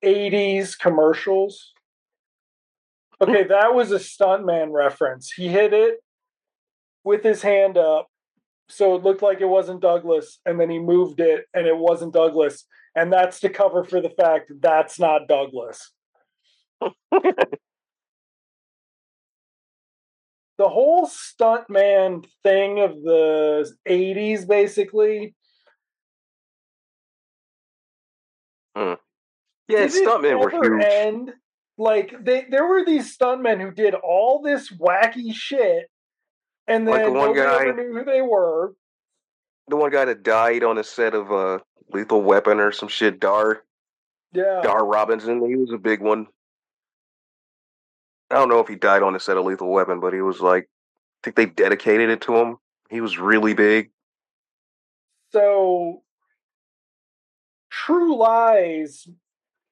eighties commercials? Okay, that was a stuntman reference. He hit it with his hand up, so it looked like it wasn't Douglas, and then he moved it, and it wasn't Douglas. And that's to cover for the fact that that's not Douglas. The whole stuntman thing of the eighties, basically. Mm. Yeah, stuntmen were huge. End? Like, they, there were these stuntmen who did all this wacky shit, and then like the one guy, never knew who they were. The one guy that died on a set of uh, Lethal Weapon or some shit, Dar. Yeah. Dar Robinson, he was a big one. I don't know if he died on a set of Lethal Weapon, but he was like, I think they dedicated it to him. He was really big. So, True Lies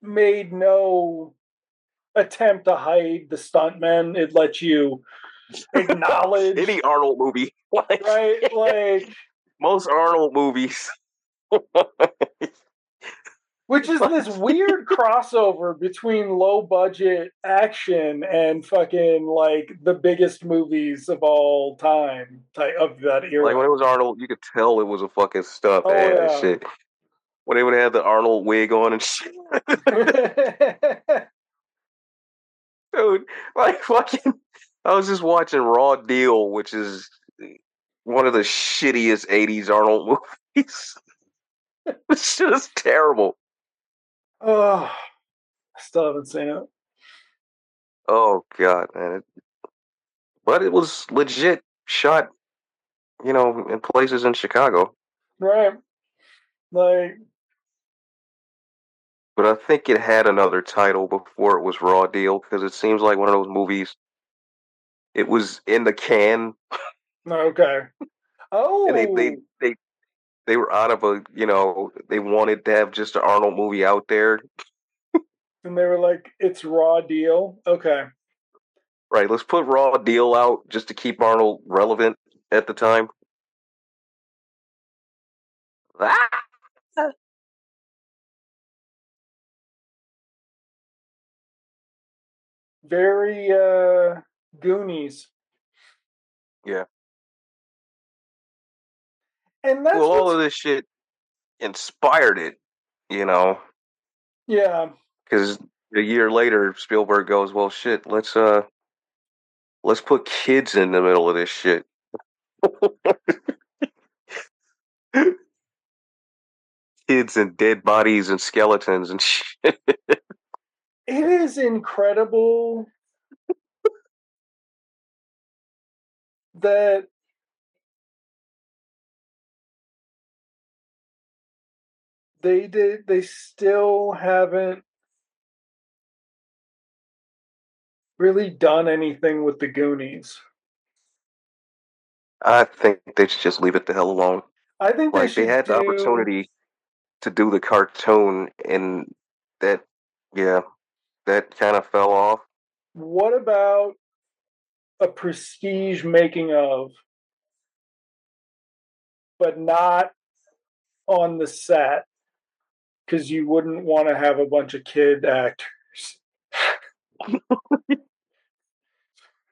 made no attempt to hide the stuntmen. It lets you acknowledge any Arnold movie, like, right? Like most Arnold movies, which is this weird crossover between low budget action and fucking like the biggest movies of all time of that era. Like when it was Arnold, you could tell it was a fucking stunt oh, man, yeah. and shit. When they would have the Arnold wig on and shit. Dude, like fucking, I was just watching Raw Deal, which is one of the shittiest eighties Arnold movies. It's just terrible. Oh, I still haven't seen it. Oh, God, man. It, but it was legit shot, you know, in places in Chicago. Right. Like... But I think it had another title before it was Raw Deal, because it seems like one of those movies, it was in the can. Okay. Oh! And they, they, they, they were out of a, you know, they wanted to have just an Arnold movie out there. And they were like, it's Raw Deal? Okay. Right, let's put Raw Deal out just to keep Arnold relevant at the time. Ah! Very uh, Goonies. Yeah. And that's well, all of this shit inspired it, you know. Yeah. Because a year later, Spielberg goes, "Well, shit, let's uh, let's put kids in the middle of this shit." Kids and dead bodies and skeletons and shit. It is incredible that they did. They still haven't really done anything with the Goonies. I think they should just leave it the hell alone. I think like, they should. They had do... the opportunity to do the cartoon, and that, yeah. That kind of fell off. What about a prestige making of, but not on the set, because you wouldn't want to have a bunch of kid actors?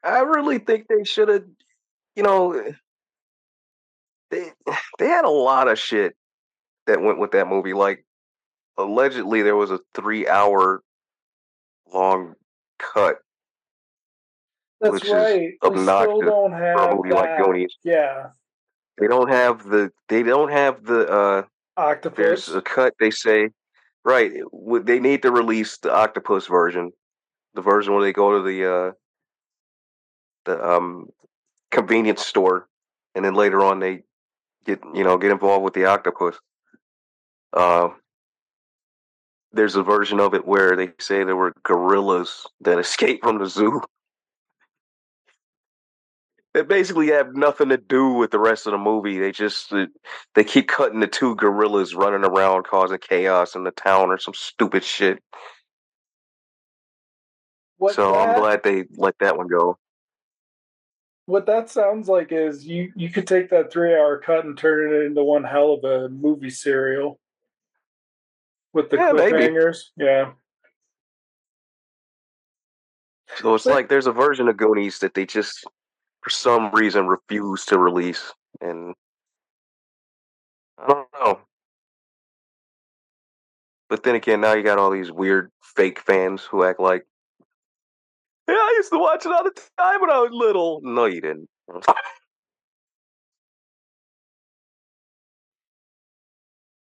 I really think they should have, you know, they they had a lot of shit that went with that movie. Like, allegedly there was a three-hour long cut. That's which right. Is obnoxious. They still don't have for a movie that. Like Goonies. Yeah. They don't have the they don't have the uh octopus. There's a cut they say. Right. They need to release the octopus version. The version where they go to the uh the um convenience store, and then later on they get you know get involved with the octopus. Uh There's a version of it where they say there were gorillas that escaped from the zoo. They basically have nothing to do with the rest of the movie. They just they keep cutting the two gorillas running around causing chaos in the town or some stupid shit. What so that, I'm glad they let that one go. What that sounds like is you, you could take that three-hour cut and turn it into one hell of a movie serial with the yeah, cliffhangers. Maybe. Yeah. So it's like there's a version of Goonies that they just, for some reason, refuse to release. And I don't know. But then again, now you got all these weird fake fans who act like, yeah, I used to watch it all the time when I was little. No, you didn't.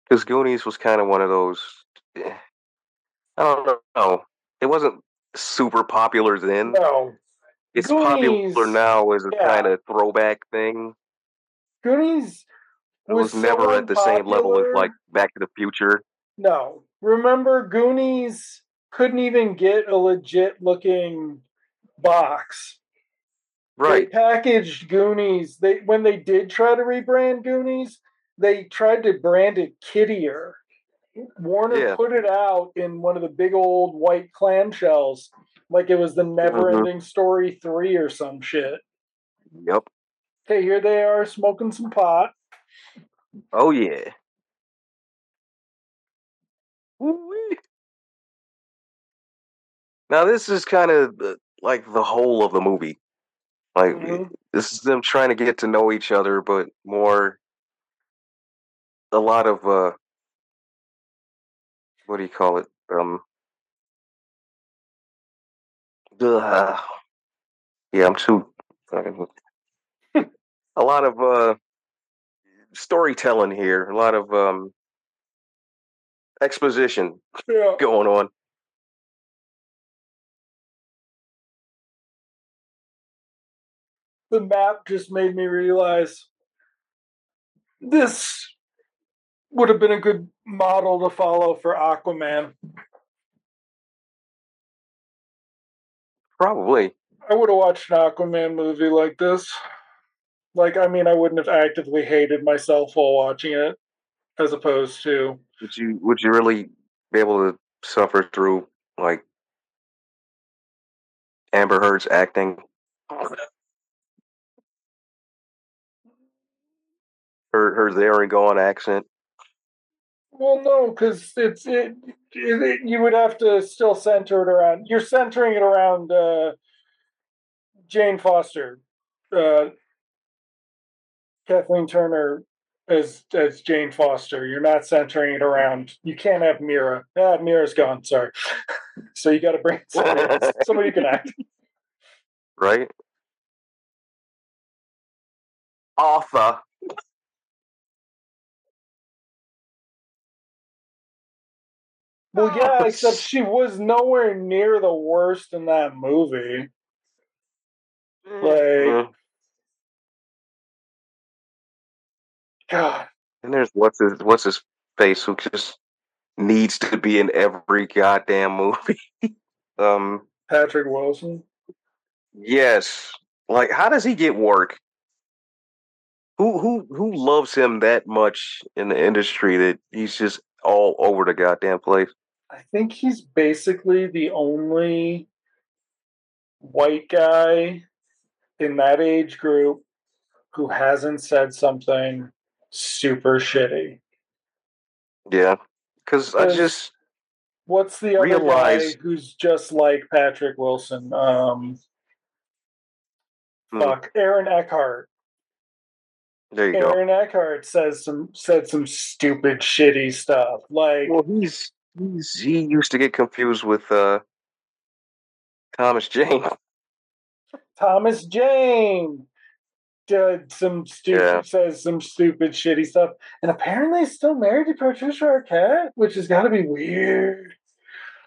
Because Goonies was kind of one of those, I don't know. It wasn't super popular then. No. It's Goonies, popular now as a yeah. kind of throwback thing. Goonies It was, was never so at the same level as, like, Back to the Future. No. Remember, Goonies couldn't even get a legit-looking box. Right. They packaged Goonies. They When they did try to rebrand Goonies, they tried to brand it kiddier. Warner yeah. put it out in one of the big old white clamshells, like it was the Never-Ending mm-hmm. Story three or some shit. Yep. Okay, here they are smoking some pot. Oh, yeah. Woo-wee. Now, this is kind of the, like the whole of the movie. Like, mm-hmm. this is them trying to get to know each other, but more a lot of, uh, what do you call it? Um, uh, yeah, I'm too. Uh, a lot of uh, storytelling here, a lot of um, exposition yeah. going on. The map just made me realize this would have been a good model to follow for Aquaman. Probably. I would have watched an Aquaman movie like this. Like, I mean, I wouldn't have actively hated myself while watching it, as opposed to... Would you, would you really be able to suffer through, like, Amber Heard's acting? Her, her there and gone accent? Well, no, because it's it, it, it. You would have to still center it around. You're centering it around uh, Jane Foster, uh, Kathleen Turner as as Jane Foster. You're not centering it around. You can't have Mira. Ah, Mira's gone. Sorry. So you got to bring somebody, somebody who can act. Right. Arthur. Well, yeah, except she was nowhere near the worst in that movie. Like, mm-hmm. God. And there's what's his what's his face who just needs to be in every goddamn movie. um, Patrick Wilson. Yes. Like, how does he get work? Who who who loves him that much in the industry that he's just all over the goddamn place? I think he's basically the only white guy in that age group who hasn't said something super shitty. Yeah, because I just what's the other realized... guy who's just like Patrick Wilson? Um, hmm. Fuck, Aaron Eckhart. There you Aaron go. Eckhart says some said some stupid, shitty stuff. Like, well, he's, he's he used to get confused with uh, Thomas Jane. Thomas Jane did some stupid yeah. says some stupid, shitty stuff, and apparently still married to Patricia Arquette, which has got to be weird.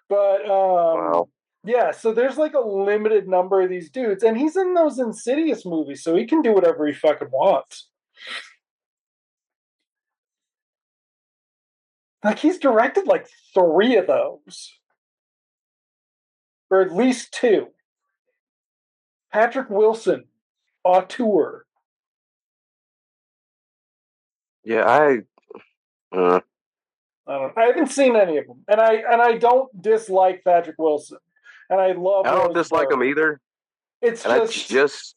But um, wow. yeah, so there's like a limited number of these dudes, and he's in those Insidious movies, so he can do whatever he fucking wants. Like, he's directed like three of those, or at least two. Patrick Wilson auteur. Yeah, I. Uh. I don't. I haven't seen any of them, and I and I don't dislike Patrick Wilson, and I love. I don't Rose dislike Burr. him either. It's and just, I just.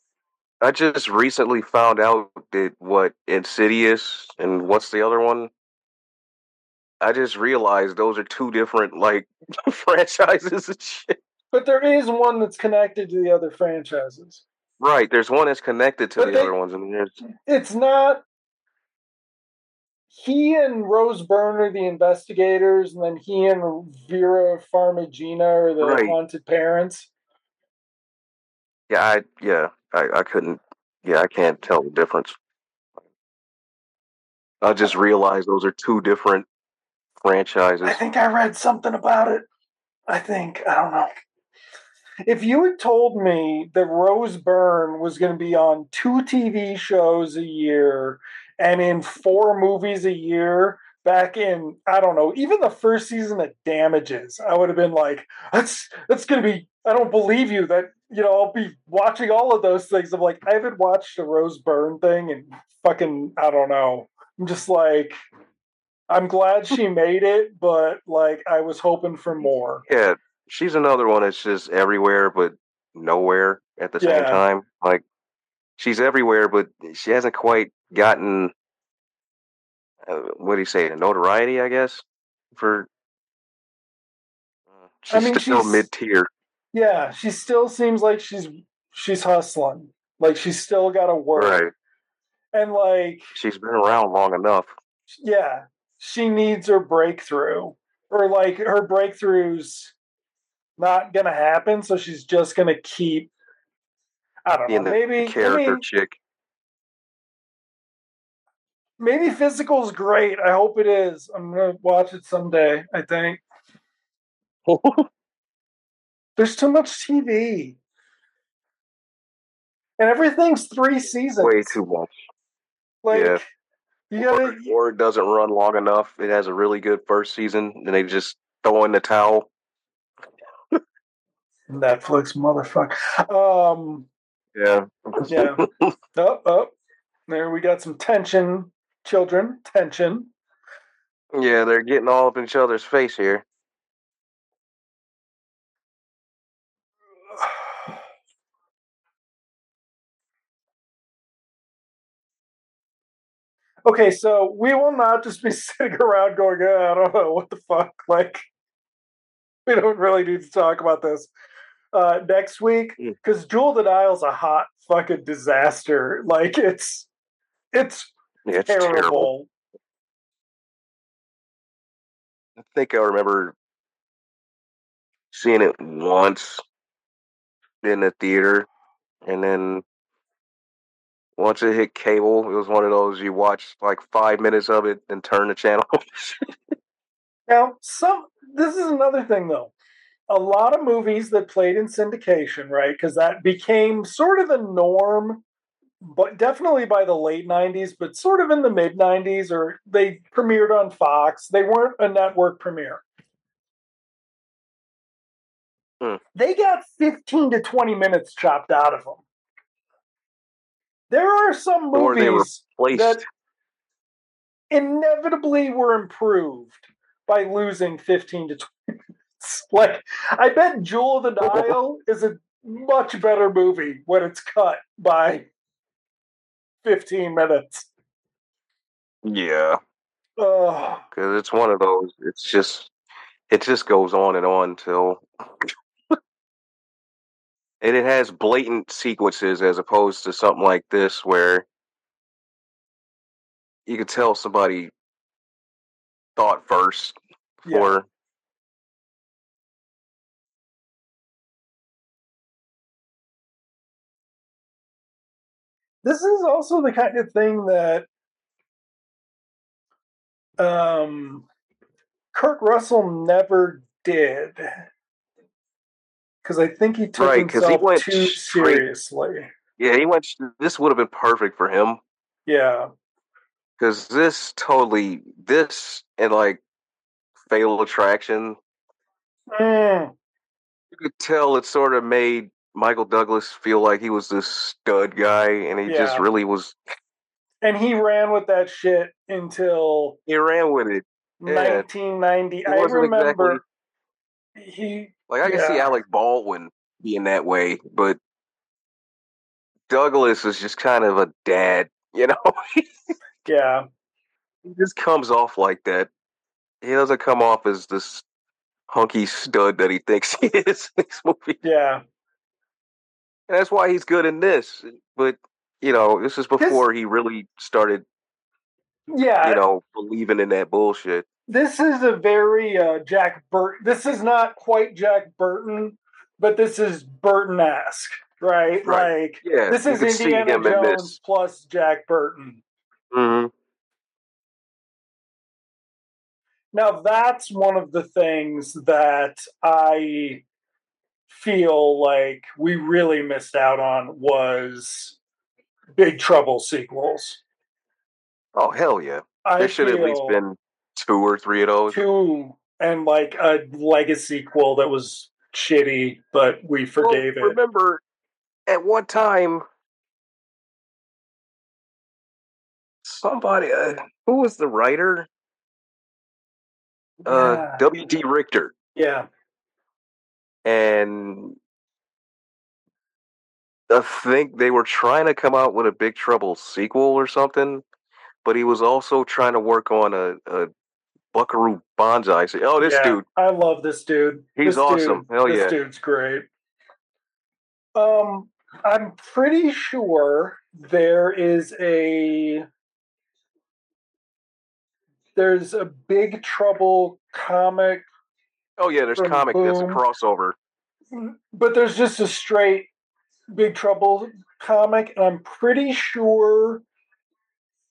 I just recently found out that what Insidious and what's the other one? I just realized those are two different like franchises and shit. But there is one that's connected to the other franchises. Right, there's one that's connected to but the they, other ones. I mean, there's... It's not... He and Rose Byrne are the investigators, and then he and Vera Farmigina are the right. haunted parents. Yeah, I, yeah, I, I couldn't... Yeah, I can't tell the difference. I just realized those are two different franchises. I think I read something about it. I think. I don't know. If you had told me that Rose Byrne was going to be on two T V shows a year and in four movies a year back in, I don't know, even the first season of Damages, I would have been like, that's, that's going to be, I don't believe you that, you know, I'll be watching all of those things. I'm like, I haven't watched a Rose Byrne thing in fucking, I don't know. I'm just like, I'm glad she made it, but like, I was hoping for more. Yeah. She's another one that's just everywhere but nowhere at the yeah. same time. Like, she's everywhere, but she hasn't quite gotten, uh, what do you say, a notoriety, I guess? For uh, She's I mean, still she's, mid-tier. Yeah, she still seems like she's she's hustling. Like, she's still got to work. Right. And, like... She's been around long enough. Yeah. She needs her breakthrough. Or, like, her breakthroughs... not gonna happen, so she's just gonna keep. I don't know. The maybe character maybe, chick. Maybe physical's great. I hope it is. I'm gonna watch it someday. I think. There's too much T V, and everything's three seasons. Way too much. Like yeah. you gotta. Or it doesn't run long enough. It has a really good first season, and they just throw in the towel. Netflix, motherfucker. Um, yeah. yeah. Oh, oh. There we got some tension. Children, tension. Yeah, they're getting all up in each other's face here. Okay, so we will not just be sitting around going, oh, I don't know, what the fuck? Like, we don't really need to talk about this. Uh, next week, because Jewel Denial's a hot fucking disaster. Like it's it's, yeah, it's terrible. terrible. I think I remember seeing it once in the theater, and then once it hit cable, it was one of those you watch like five minutes of it and turn the channel. Now, some this is another thing though. A lot of movies that played in syndication, right? Because that became sort of the norm, but definitely by the late nineties, but sort of in the mid nineties, or they premiered on Fox. They weren't a network premiere. Hmm. They got fifteen to twenty minutes chopped out of them. There are some movies that inevitably were improved by losing fifteen to twenty minutes. Like, I bet Jewel of the Nile is a much better movie when it's cut by fifteen minutes. Yeah. Because uh, it's one of those, it's just, it just goes on and on till... and it has blatant sequences as opposed to something like this where you could tell somebody thought first before... Yeah. This is also the kind of thing that um, Kurt Russell never did, because I think he took right, himself he went too straight. seriously. Yeah, he went. This would have been perfect for him. Yeah, because this totally this and like Fatal Attraction, mm. you could tell it sort of made Michael Douglas feel like he was this stud guy, and he yeah. just really was. And he ran with that shit until he ran with it. nineteen ninety. Yeah. I remember exactly... he like I yeah. can see Alec Baldwin being that way, but Douglas is just kind of a dad, you know. Yeah, he just comes off like that. He doesn't come off as this hunky stud that he thinks he is in this movie. Yeah, and that's why he's good in this. But you know, this is before this, he really started. Yeah, you know, believing in that bullshit. This is a very uh, Jack Burton. This is not quite Jack Burton, but this is Burton-esque, right? Right. Like yeah, this is Indiana Jones plus Jack Burton. Mm-hmm. Now that's one of the things that I feel like we really missed out on was Big Trouble sequels. Oh, hell yeah. I there should have at least been two or three of those. Two, and like a legacy sequel that was shitty, but we forgave well, it. Remember, at one time, somebody, uh, who was the writer? Yeah. Uh, W D Richter. Yeah. And I think they were trying to come out with a Big Trouble sequel or something. But he was also trying to work on a, a Buckaroo Banzai. So, oh, this yeah, dude. I love this dude. He's this awesome. Dude, Hell yeah. This dude's great. Um, I'm pretty sure there is a... There's a Big Trouble comic. Oh, yeah, there's comic Boom. That's a crossover. But there's just a straight Big Trouble comic. And I'm pretty sure...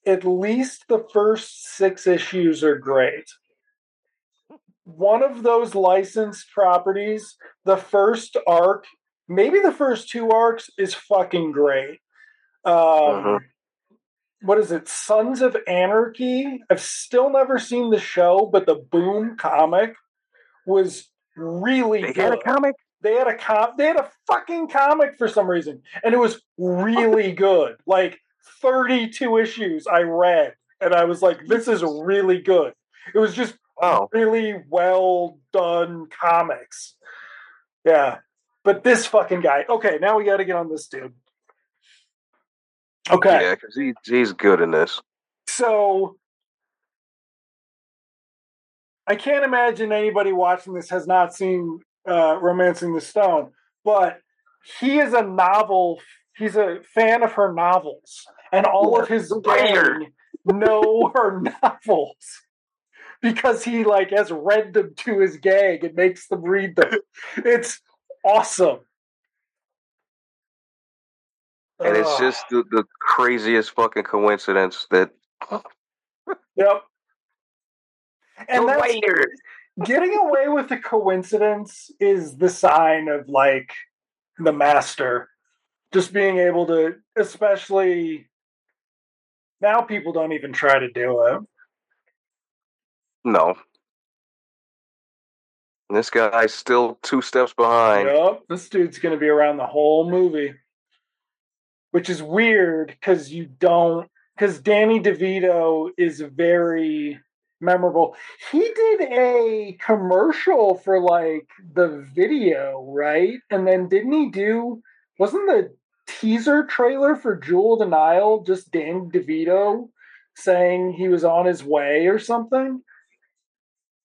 At least the first six issues are great. One of those licensed properties, the first arc, maybe the first two arcs, is fucking great. Um, uh-huh. What is it? Sons of Anarchy? I've still never seen the show, but the Boom comic was really they good. They had a comic? They had a, com- they had a fucking comic for some reason, and it was really good. Like, thirty-two issues I read, and I was like, this is really good. It was just oh. really well done comics. Yeah. But this fucking guy. Okay, now we got to get on this dude. Okay. Yeah, because he, he's good in this. So, I can't imagine anybody watching this has not seen uh, Romancing the Stone, but he is a novel He's a fan of her novels, and all what of his gang know her novels because he like has read them to his gang and makes them read them. It's awesome, and Ugh. it's just the, the craziest fucking coincidence that. Yep, and that's Waiter. Getting away with the coincidence is the sign of like the master. Just being able to, especially now, people don't even try to do it. No, this guy's still two steps behind. Yep, this dude's going to be around the whole movie, which is weird because you don't because Danny DeVito is very memorable. He did a commercial for like the video, right? And then didn't he do? Wasn't the teaser trailer for Jewel of the Nile just Dan DeVito saying he was on his way or something?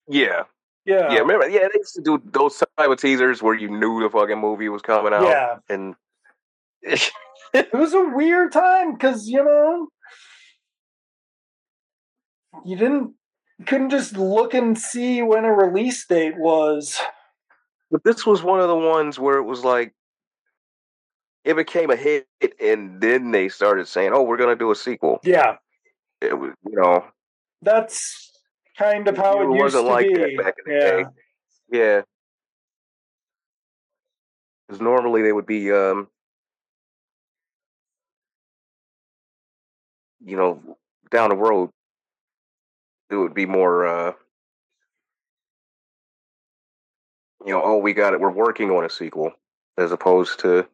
Yeah. Yeah. Yeah, remember? Yeah, they used to do those type of teasers where you knew the fucking movie was coming out. Yeah. And it was a weird time because, you know, you didn't, couldn't just look and see when a release date was. But this was one of the ones where it was like, it became a hit, and then they started saying, "Oh, we're going to do a sequel." Yeah, it was, you know, that's kind of how it, it used wasn't to like be that back in the yeah. day. Yeah, because normally they would be, um, you know, down the road, it would be more, uh, you know, oh, we got it, we're working on a sequel. as opposed to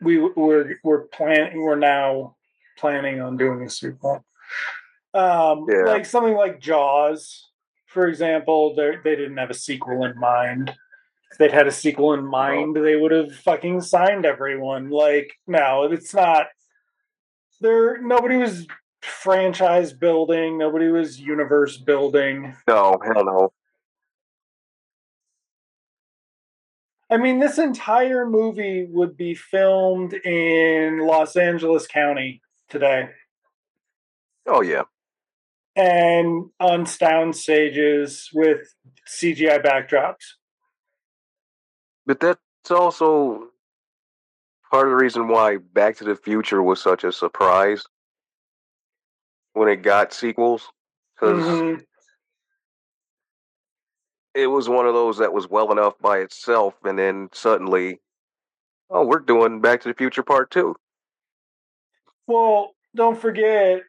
we we're we're planning we're now planning on doing a sequel. Um, yeah. Like something like Jaws, for example, they they didn't have a sequel in mind. If they'd had a sequel in mind, they would have fucking signed everyone. Like, no, it's not. There, nobody was franchise building. Nobody was universe building. No, hell no. I mean, this entire movie would be filmed in Los Angeles County today. Oh, yeah. And on sound stages with C G I backdrops. But that's also part of the reason why Back to the Future was such a surprise when it got sequels. Because mm-hmm. it was one of those that was well enough by itself, and then suddenly, oh, we're doing Back to the Future Part two. Well, don't forget,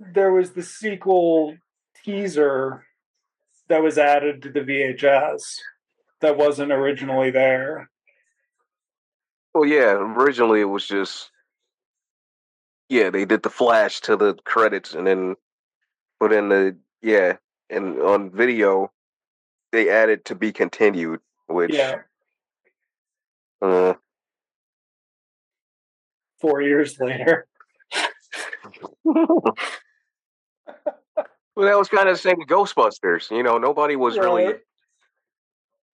there was the sequel teaser that was added to the V H S that wasn't originally there. Oh, yeah. Originally, it was just... Yeah, they did the flash to the credits and then put in the... Yeah, and on video, they added to be continued, which... Yeah. Uh, Four years later. Well, that was kind of the same with Ghostbusters. You know, nobody was right. really...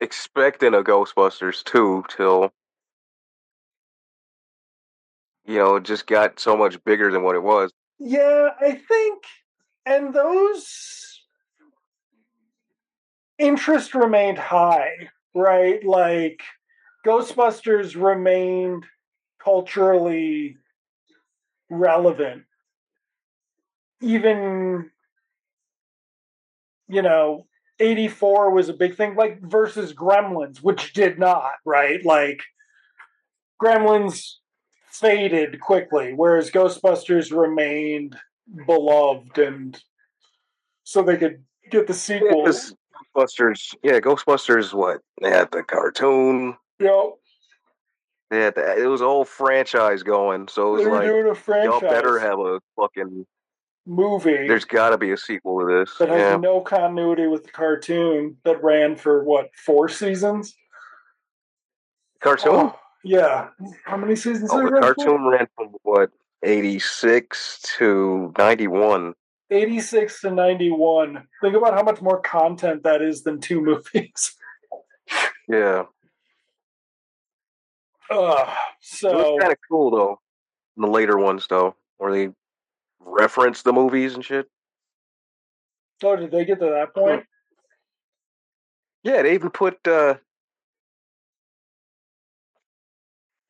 expecting a Ghostbusters two till, you know, it just got so much bigger than what it was. Yeah, I think, and those interest remained high, right? Like, Ghostbusters remained culturally relevant. Even, you know, eighty-four was a big thing, like, versus Gremlins, which did not, right? Like, Gremlins faded quickly, whereas Ghostbusters remained beloved, and so they could get the sequel. Yeah, Ghostbusters, yeah, Ghostbusters, what? They had the cartoon. Yep. They had the, it was a whole franchise going, so it was like, doing a franchise. Y'all better have a fucking... movie. There's got to be a sequel to this. That has yeah. no continuity with the cartoon that ran for, what, four seasons? Cartoon? Oh, yeah. How many seasons oh, did it run? The cartoon ran from, what, eighty-six to ninety-one eighty-six to ninety-one Think about how much more content that is than two movies. Yeah. Uh, so... It was kind of cool, though. The later ones, though, where they reference the movies and shit. Oh, did they get to that point? Yeah, they even put uh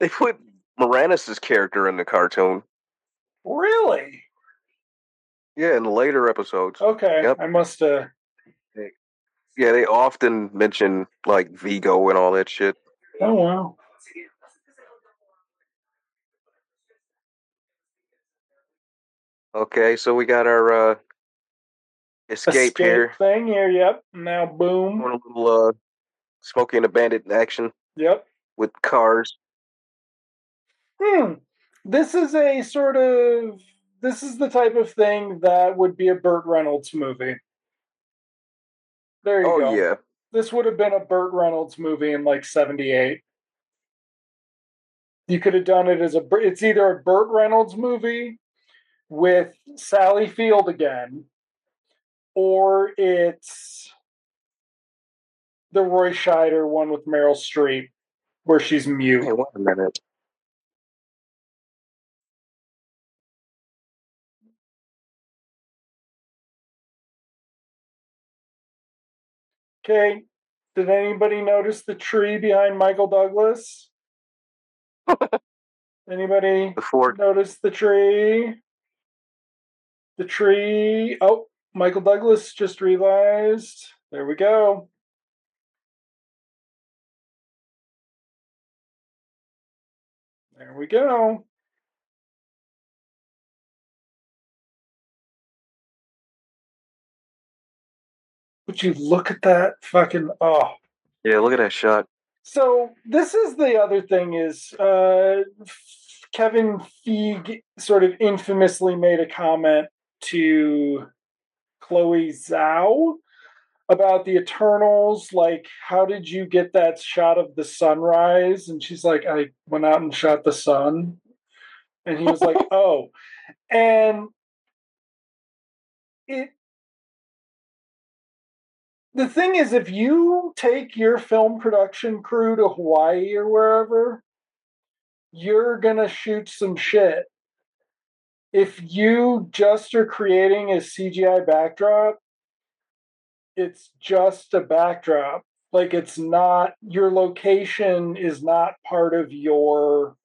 they put Moranis' character in the cartoon. Really? Yeah, in the later episodes. Okay, yep. I must uh yeah, they often mention like Vigo and all that shit. Oh wow. Okay, so we got our uh, escape, escape here. thing here, yep. Now, boom. A little uh, Smokey and the Bandit action. Yep. With cars. Hmm. This is a sort of... This is the type of thing that would be a Burt Reynolds movie. There you oh, go. Oh, yeah. This would have been a Burt Reynolds movie in, like, seventy-eight You could have done it as a... It's either a Burt Reynolds movie... with Sally Field again, or it's the Roy Scheider one with Meryl Streep, where she's mute. Hey, wait a minute. Okay, did anybody notice the tree behind Michael Douglas? Anybody Before. notice the tree? The tree. Oh, Michael Douglas just realized. There we go. There we go. Would you look at that fucking... Oh. Yeah, look at that shot. So this is the other thing is uh, Kevin Feige sort of infamously made a comment to Chloe Zhao about the Eternals, like, how did you get that shot of the sunrise? And she's like, I went out and shot the sun. And he was like, oh. And it, the thing is, if you take your film production crew to Hawaii or wherever, you're going to shoot some shit. If you just are creating a C G I backdrop, it's just a backdrop. Like, it's not, your location is not part of your,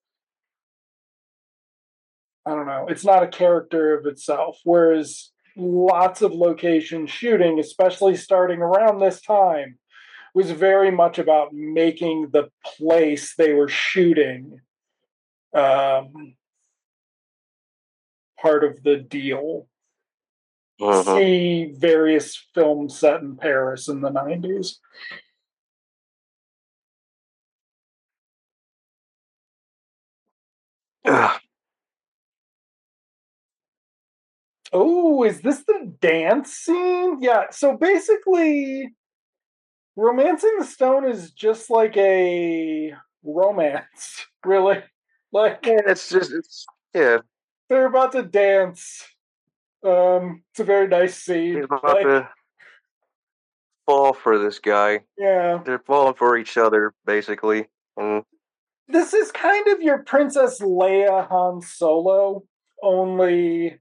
I don't know, it's not a character of itself. Whereas lots of location shooting, especially starting around this time, was very much about making the place they were shooting um, part of the deal. Uh-huh. See various films set in Paris in the nineties. Ugh. Oh, is this the dance scene? Yeah, so basically, Romancing the Stone is just like a romance, really. Like, yeah, it's just, it's, yeah. They're about to dance. Um, it's a very nice scene. They're about like, to fall for this guy. Yeah. They're falling for each other, basically. Mm. This is kind of your Princess Leia Han Solo, only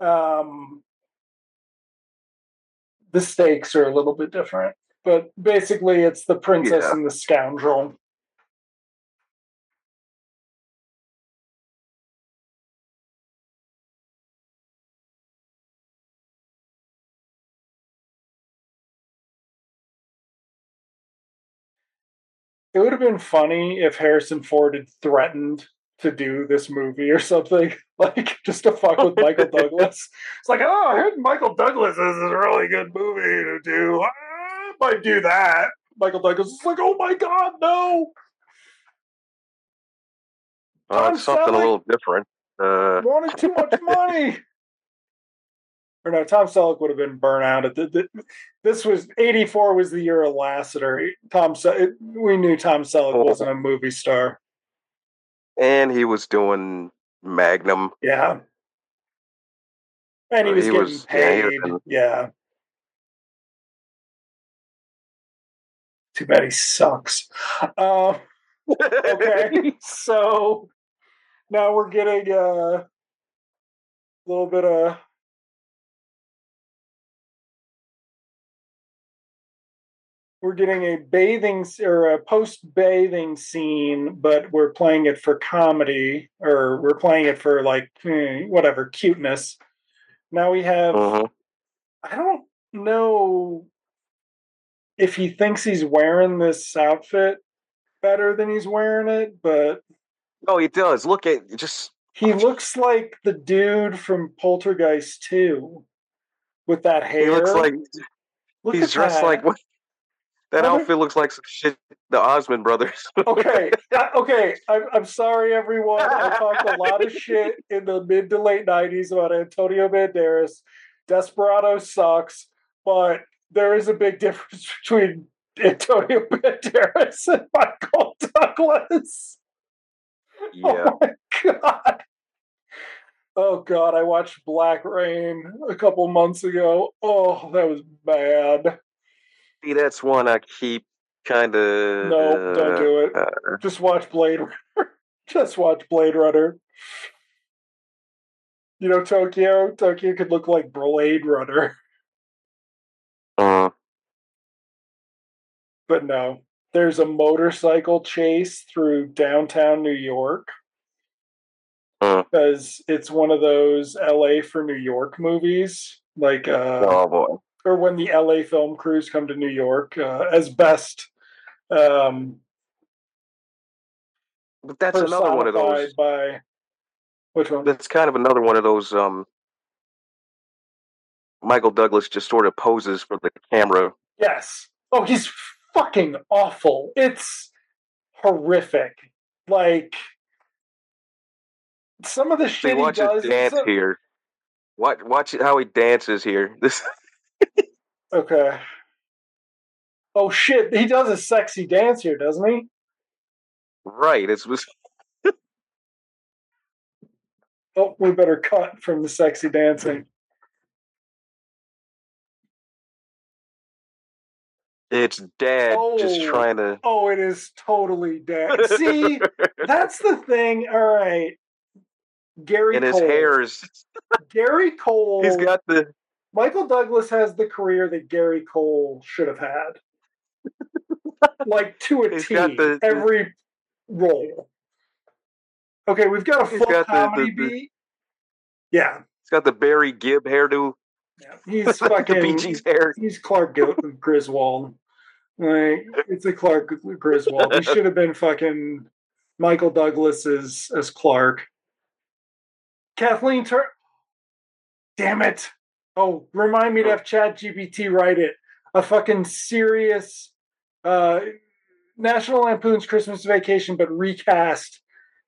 um, the stakes are a little bit different. But basically, it's the princess yeah. and the scoundrel. It would have been funny if Harrison Ford had threatened to do this movie or something, like, just to fuck with Michael Douglas. It's like, oh, I heard Michael Douglas is a really good movie to do. I might do that. Michael Douglas is like, oh my god, no! Well, it's something Selleck a little different. Uh... Wanted too much money! Or no, Tom Selleck would have been burnt out. At the, the, this was eighty-four was the year of Lassiter. Tom, it, we knew Tom Selleck oh. wasn't a movie star, and he was doing Magnum. Yeah, and he was he getting was, paid. Yeah, been... yeah, too bad he sucks. Uh, okay, so now we're getting uh, a little bit of. We're getting a bathing or a post-bathing scene, but we're playing it for comedy, or we're playing it for like whatever cuteness. Now we have. Uh-huh. I don't know if he thinks he's wearing this outfit better than he's wearing it, but no, he does. Look at just. He looks like the dude from Poltergeist two, with that hair. He looks like Look he's dressed that. like what. That outfit looks like some shit the Osmond brothers. okay, I, okay. I'm, I'm sorry, everyone. I talked a lot of shit in the mid to late nineties about Antonio Banderas. Desperado sucks, but there is a big difference between Antonio Banderas and Michael Douglas. Yeah. Oh, my God. Oh, God, I watched Black Rain a couple months ago. Oh, that was bad. See, that's one I keep kind of. No, don't do it. Uh, Just watch Blade Runner. Just watch Blade Runner. You know, Tokyo? Tokyo could look like Blade Runner. Uh, but no. There's a motorcycle chase through downtown New York. Uh, because it's one of those L A for New York movies. Like, uh. Oh, boy. Or when the L A film crews come to New York, uh, as best. Um, but that's another one of those. By, which one? That's kind of another one of those. Um, Michael Douglas just sort of poses for the camera. Yes. Oh, he's fucking awful. It's horrific. Like, some of the shit he does. Dance a... here. Watch, watch how he dances here. This. Okay. Oh shit! He does a sexy dance here, doesn't he? Right. It's was. Oh, we better cut from the sexy dancing. It's dad oh, just trying to... Oh, it is totally dad. See, that's the thing. All right. Gary and Cole. And his hair is... Gary Cole... He's got the... Michael Douglas has the career that Gary Cole should have had. Like, to a T, the... every role. Okay, we've got a full got comedy the, the, beat. Yeah. He's got the Barry Gibb hairdo. Yeah, he's fucking he's, hair. He's Clark Griswold. Like, it's a Clark Griswold. He should have been fucking Michael Douglas as, as Clark. Kathleen Turner. Damn it. Oh, remind me to have ChatGPT write it. A fucking serious uh, National Lampoon's Christmas Vacation, but recast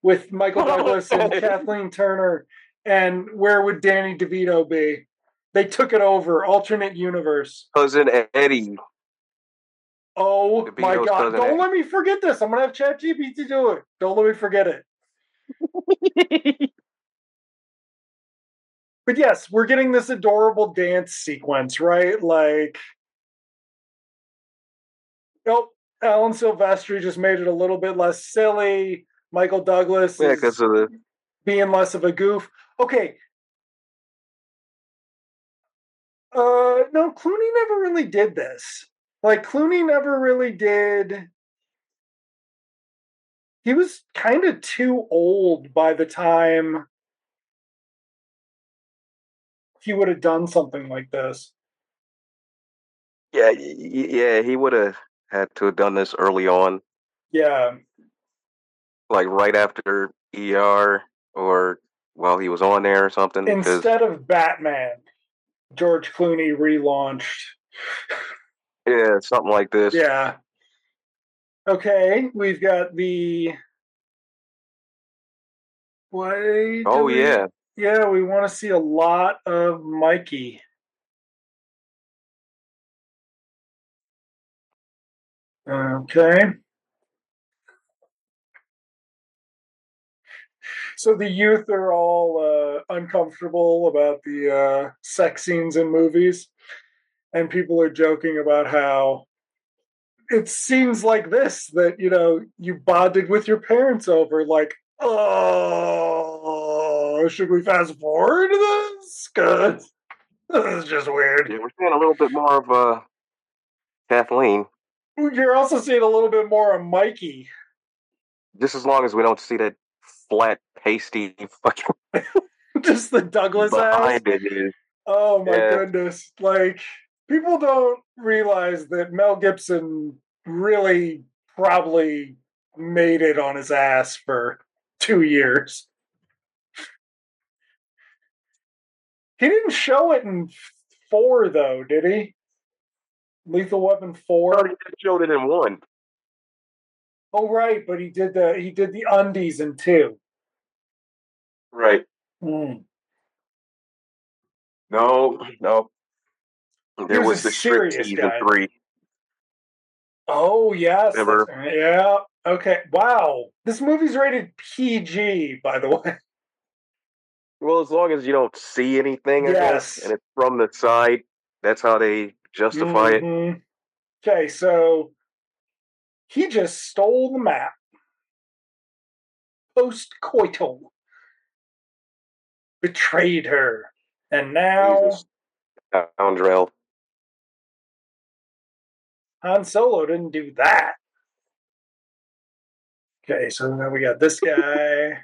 with Michael Douglas and Kathleen Turner. And where would Danny DeVito be? They took it over. Alternate universe. Cousin Eddie. Oh, DeVito's my God. Don't Eddie. Let me forget this. I'm going to have ChatGPT do it. Don't let me forget it. But yes, we're getting this adorable dance sequence, right? Like, nope. Alan Silvestri just made it a little bit less silly. Michael Douglas yeah, is the... being less of a goof. Okay. Uh, no, Clooney never really did this. Like, Clooney never really did. He was kind of too old by the time he would have done something like this. Yeah, yeah, he would have had to have done this early on. Yeah. Like, right after E R or while he was on there or something. Instead of Batman, George Clooney relaunched. Yeah, something like this. Yeah. Okay, we've got the... Wait, oh, we... yeah. Yeah, we want to see a lot of Mikey. Okay. So the youth are all uh, uncomfortable about the uh, sex scenes in movies. And people are joking about how it seems like this, that, you know, you bonded with your parents over, like, oh, should we fast forward to this? Because this is just weird. Yeah, we're seeing a little bit more of uh, Kathleen. You're also seeing a little bit more of Mikey. Just as long as we don't see that flat, pasty fucking... Just the Douglas ass? Oh my yeah. goodness. Like, people don't realize that Mel Gibson really probably made it on his ass for two years. He didn't show it in four, though, did he? Lethal Weapon four? Oh, he showed it in one. Oh, right, but he did the he did the undies in two. Right. Mm. No, no. There was, was the striptease in three. Oh, yes. Never. Yeah. Okay. Wow. This movie's rated P G, by the way. Well, as long as you don't see anything, I yes. guess, and it's from the side, that's how they justify mm-hmm. it. Okay, so... He just stole the map. Post-coital. Betrayed her. And now... Andrel. Han Solo didn't do that. Okay, so now we got this guy.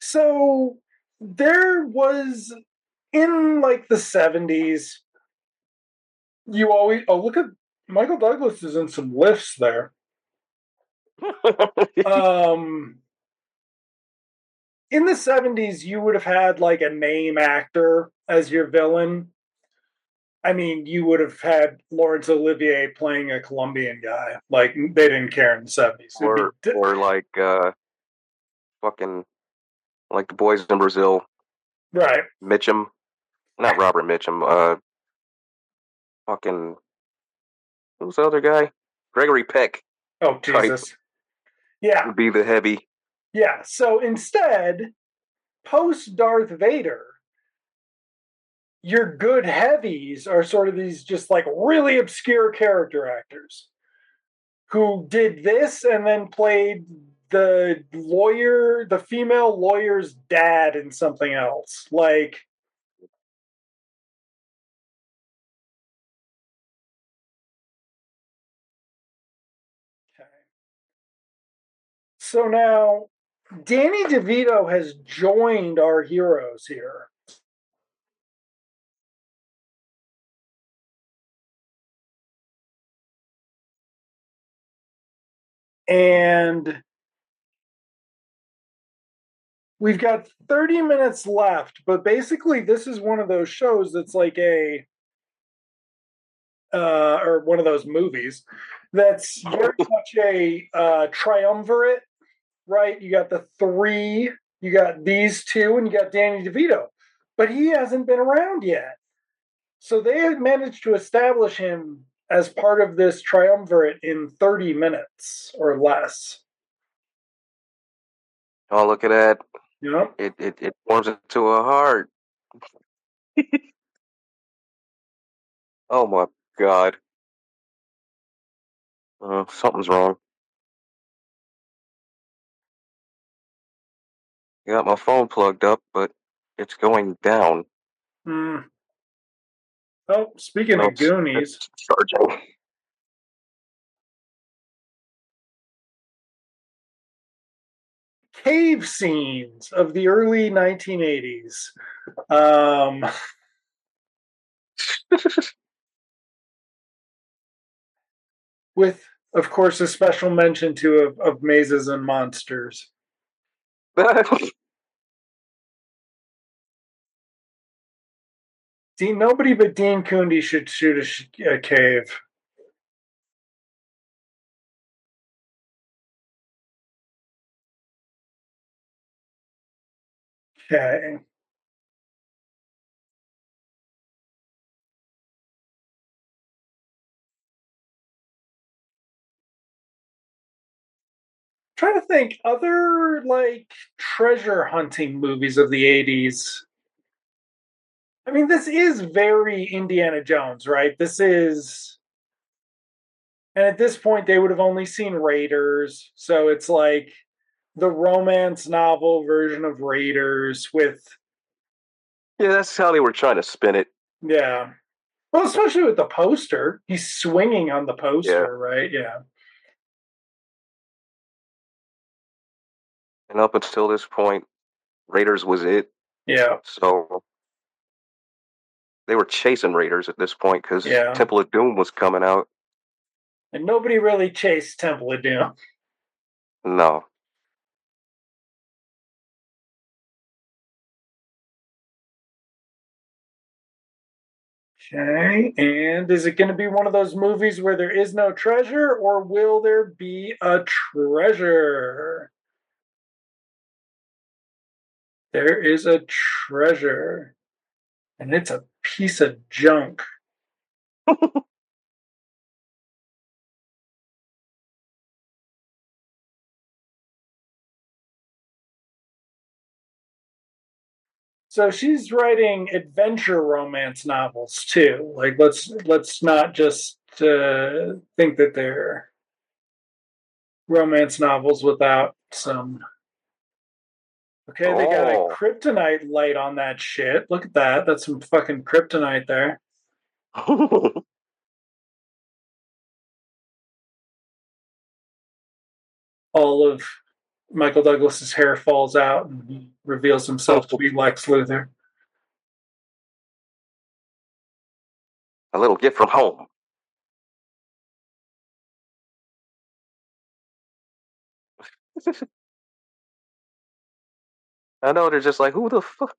So, there was, in like the seventies, you always... Oh, look at... Michael Douglas is in some lifts there. um, in the seventies, you would have had like a name actor as your villain. I mean, you would have had Laurence Olivier playing a Colombian guy. Like, they didn't care in the seventies. Or, d- or like, uh, fucking, like the boys in Brazil. Right. Mitchum. Not Robert Mitchum. Uh, fucking, who's the other guy? Gregory Peck. Oh, Jesus. Type. Yeah. Would be the heavy. Yeah, so instead, post-Darth Vader, your good heavies are sort of these just like really obscure character actors who did this and then played the lawyer, the female lawyer's dad in something else. Like, okay. So now Danny DeVito has joined our heroes here. And we've got thirty minutes left, but basically this is one of those shows that's like a, uh, or one of those movies that's very much a uh, triumvirate, right? You got the three, you got these two, and you got Danny DeVito, but he hasn't been around yet. So they have managed to establish him as part of this triumvirate in thirty minutes or less. Oh, look at that. Yep. It it it forms into a heart. Oh my God. Uh, something's wrong. I got my phone plugged up, but it's going down. Hmm. Oh, speaking of Goonies. Charging. Cave scenes of the early nineteen eighties. Um, with, of course, a special mention to of, of mazes and monsters. Dean, nobody but Dean Cundey should shoot a, sh- a cave. Okay. Trying to think other like treasure hunting movies of the eighties. I mean, this is very Indiana Jones, right? This is... And at this point, they would have only seen Raiders. So it's like the romance novel version of Raiders with... Yeah, that's how they were trying to spin it. Yeah. Well, especially with the poster. He's swinging on the poster, yeah. Right? Yeah. And up until this point, Raiders was it. Yeah. So... They were chasing Raiders at this point because yeah. Temple of Doom was coming out. And nobody really chased Temple of Doom. No. Okay, and is it going to be one of those movies where there is no treasure, or will there be a treasure? There is a treasure. And it's a piece of junk. So she's writing adventure romance novels too. Like let's let's not just uh, think that they're romance novels without some. Okay, they got a kryptonite light on that shit. Look at that. That's some fucking kryptonite there. All of Michael Douglas's hair falls out and he reveals himself to be Lex Luthor. A little gift from home. I know, they're just like, who the fuck?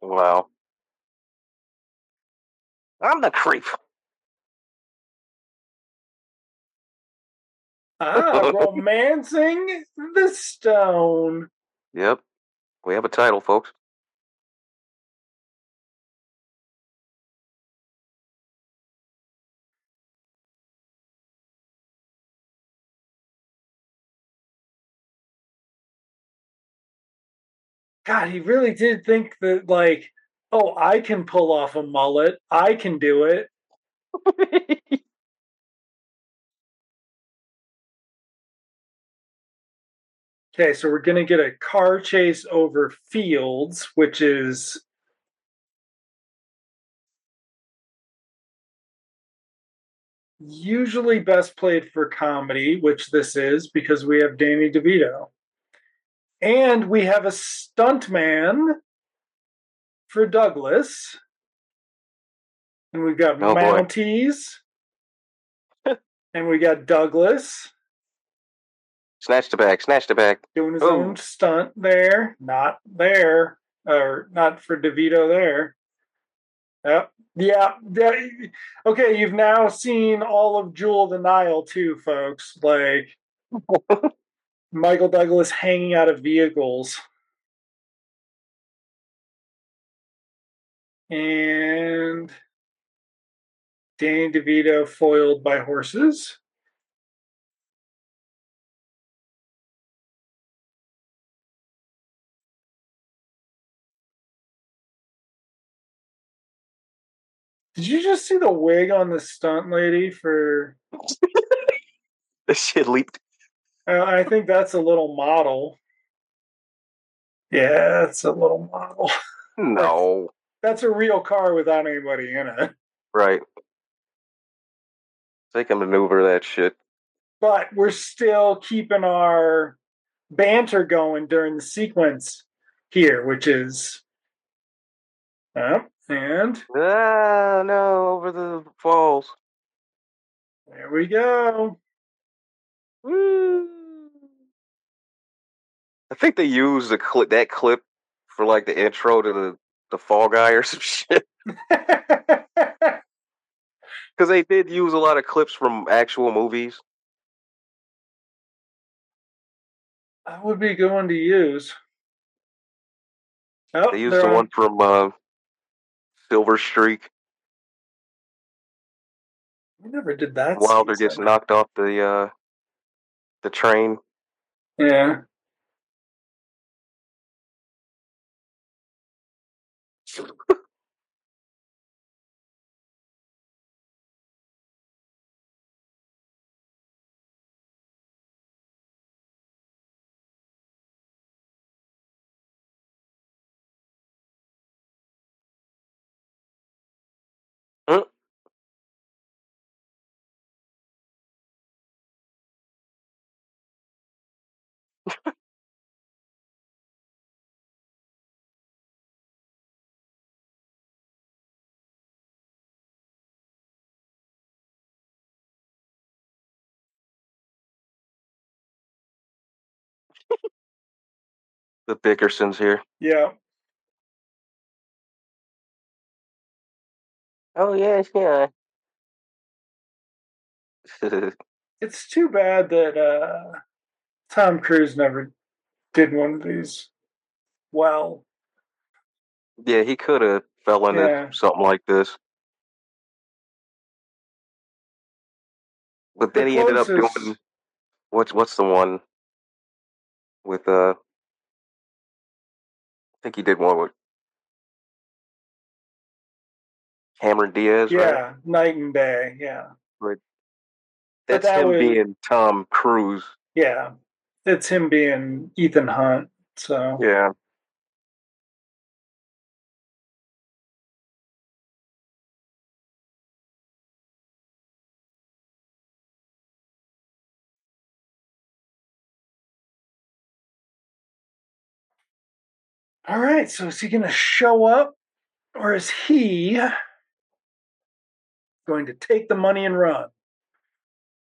Wow. I'm the creep. Ah, romancing the stone. Yep. We have a title, folks. God, he really did think that, like, oh, I can pull off a mullet. I can do it. Okay, so we're going to get a car chase over fields, which is... usually best played for comedy, which this is, because we have Danny DeVito. And we have a stuntman for Douglas. And we've got oh, Mounties. And we got Douglas. Snatch the bag, snatch the bag. Doing his Boom. own stunt there. Not there. Or not for DeVito there. Yep. Yeah. Okay, you've now seen all of Jewel of the Nile too, folks. Like... Michael Douglas hanging out of vehicles. And Danny DeVito foiled by horses. Did you just see the wig on the stunt lady for... This shit leaped. Uh, I think that's a little model. Yeah, it's a little model. No. That's, that's a real car without anybody in it. Right. They can maneuver that shit. But we're still keeping our banter going during the sequence here, which is... Uh, and... Ah, no, over the falls. There we go. Woo! I think they used the clip, that clip for like the intro to the, the Fall Guy or some shit. Because they did use a lot of clips from actual movies. That would be a good one to use. Oh, they used the on. one from uh, Silver Streak. We never did that. Wilder season. gets knocked off the uh, the train. Yeah. Huh? The Bickersons here. Yeah. Oh, yes, yeah. It's too bad that uh, Tom Cruise never did one of these well. Yeah, he could have fell into yeah. something like this. But then the he closest... ended up doing... What's, what's the one with... Uh, I think he did one with Cameron Diaz, yeah, right? Night and Day, yeah. Right. That's that him would, being Tom Cruise. Yeah, it's him being Ethan Hunt, so... Yeah. All right, so is he going to show up, or is he going to take the money and run?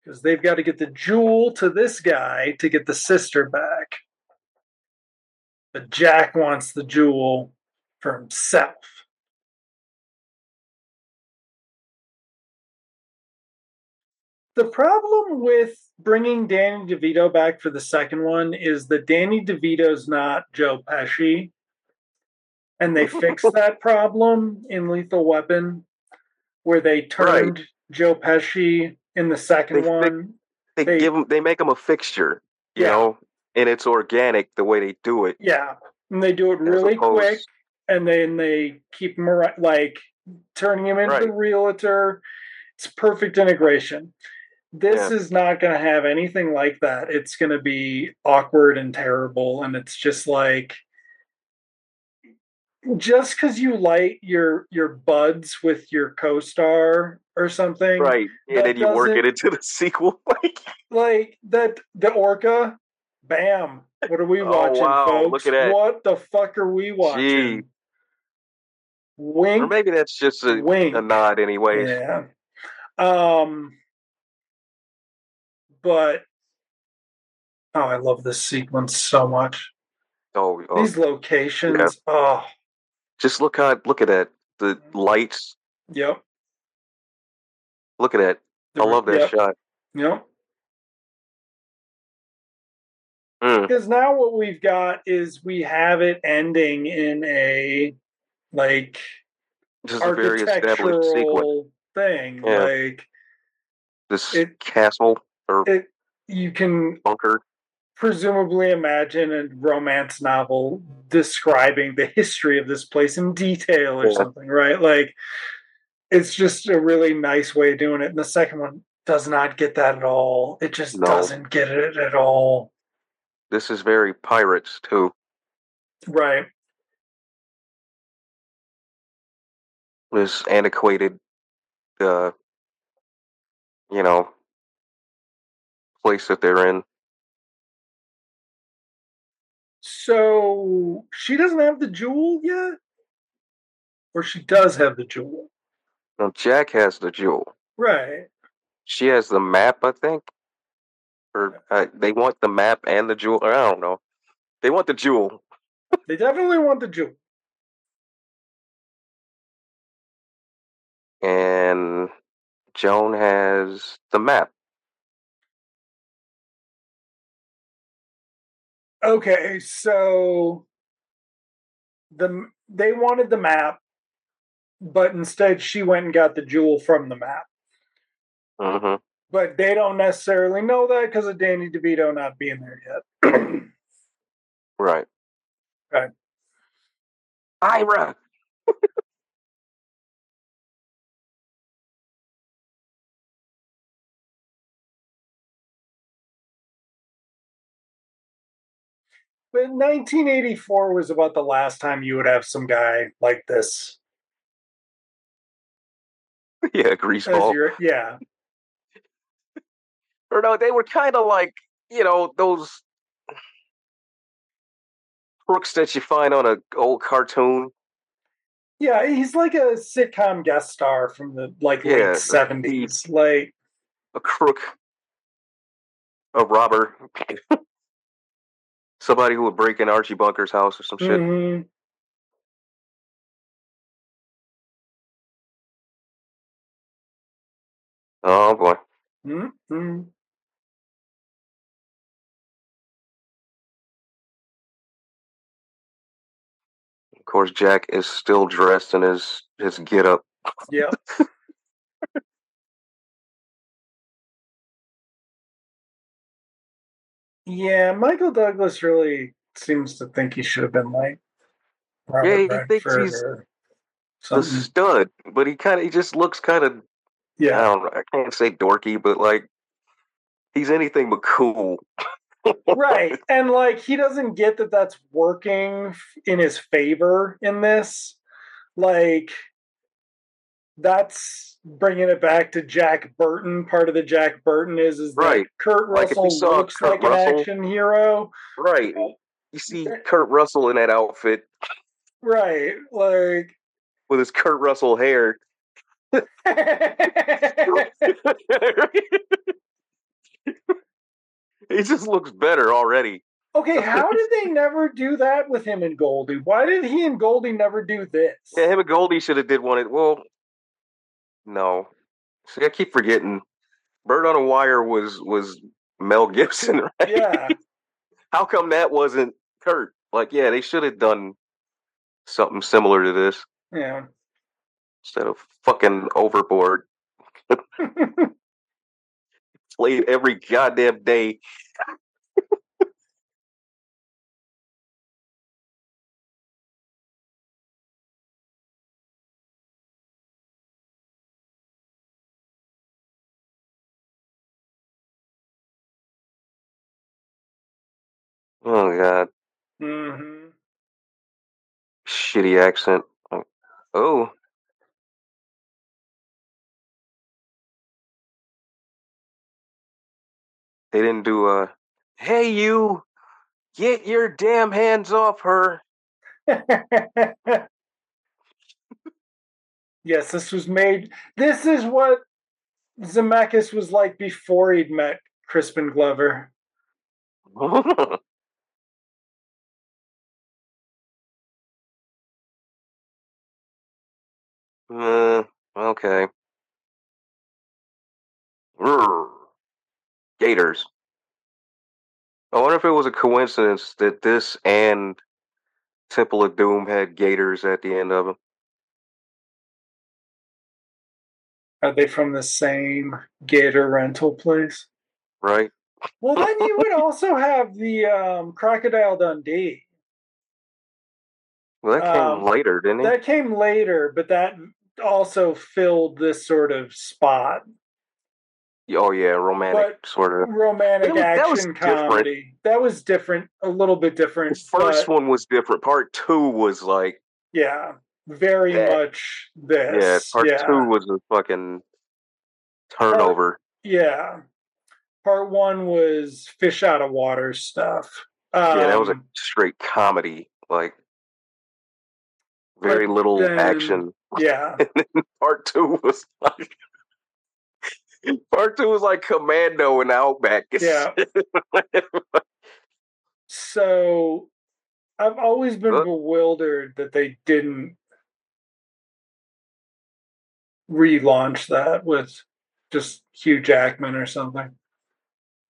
Because they've got to get the jewel to this guy to get the sister back. But Jack wants the jewel for himself. The problem with bringing Danny DeVito back for the second one is that Danny DeVito's not Joe Pesci. And they fixed that problem in Lethal Weapon, where they turned right. Joe Pesci in the second they, one. They, they, they give him, they make him a fixture, you yeah. know, and it's organic the way they do it. Yeah, and they do it really opposed... quick, and then they keep him around, like turning him into right. a realtor. It's perfect integration. This yeah. is not going to have anything like that. It's going to be awkward and terrible, and it's just like. Just because you light your your buds with your co-star or something, right? Yeah, then you work it into the sequel, like like that. The Orca, bam! What are we oh, watching, wow. folks? Look at that. What the fuck are we watching? Gee. Wink, or maybe that's just a, a nod, anyways. Yeah. Um. But oh, I love this sequence so much. Oh, oh, these locations. Yeah. Oh. Just look how look at that. The lights. Yep. Look at that. I love that yep. shot. Yep. Mm. Because now what we've got is we have it ending in a like this is architectural a very established sequence. Thing. Yeah. Like this it, castle or it, you can bunker. Presumably imagine a romance novel describing the history of this place in detail or yeah. something, right? Like, it's just a really nice way of doing it. And the second one does not get that at all. It just no. doesn't get it at all. This is very Pirates, too. Right. This antiquated, uh, you know, place that they're in. So she doesn't have the jewel yet? Or she does have the jewel? No, Jack has the jewel. Right. She has the map, I think. Or uh, they want the map and the jewel. I don't know. They want the jewel. They definitely want the jewel. And Joan has the map. Okay, so the they wanted the map, but instead she went and got the jewel from the map. Mm-hmm. But they don't necessarily know that because of Danny DeVito not being there yet. Right. Right. Ira! But nineteen eighty-four was about the last time you would have some guy like this. Yeah, greaseball. Yeah. Or no, they were kind of like, you know, those crooks that you find on an old cartoon. Yeah, he's like a sitcom guest star from the like yeah, late seventies. Like a crook. A robber. Somebody who would break in Archie Bunker's house or some shit. Mm-hmm. Oh, boy. Mm-hmm. Of course, Jack is still dressed in his, his get-up. Yeah. Yeah, Michael Douglas really seems to think he should have been like Robert yeah, he thinks he's a stud, but he kind of he just looks kind of yeah. I don't know, I can't say dorky, but like he's anything but cool, right? And like he doesn't get that that's working in his favor in this. Like that's bringing it back to Jack Burton. Part of the Jack Burton is is that right. Kurt Russell like looks Kurt like Russell, an action hero. Right. You see Kurt Russell in that outfit. Right. Like with his Kurt Russell hair. He just looks better already. Okay, how did they never do that with him and Goldie? Why did he and Goldie never do this? Yeah, him and Goldie should have did one. Well, no. See, I keep forgetting. Bird on a Wire was, was Mel Gibson, right? Yeah. How come that wasn't Kurt? Like, yeah, they should have done something similar to this. Yeah. Instead of fucking Overboard. Played every goddamn day. Oh, God. Mm-hmm. Shitty accent. Oh. They didn't do a, hey, you, get your damn hands off her. Yes, this was made. This is what Zemeckis was like before he'd met Crispin Glover. Uh, okay. Rrr. Gators. I wonder if it was a coincidence that this and Temple of Doom had gators at the end of them. Are they from the same gator rental place? Right. Well, then you would also have the um, Crocodile Dundee. Well, that came um, later, didn't it? That came later, but that also filled this sort of spot. Oh, yeah, romantic but sort of. Romantic was, action that comedy. Different. That was different, a little bit different. The first one was different. Part two was like... Yeah, very that. much this. Yeah, part yeah. two was a fucking turnover. Part, yeah. Part one was fish out of water stuff. Um, yeah, that was a straight comedy, like... Very but little then, action. Yeah. And then part two was like part two was like Commando and Outback. Yeah. So I've always been huh? bewildered that they didn't relaunch that with just Hugh Jackman or something.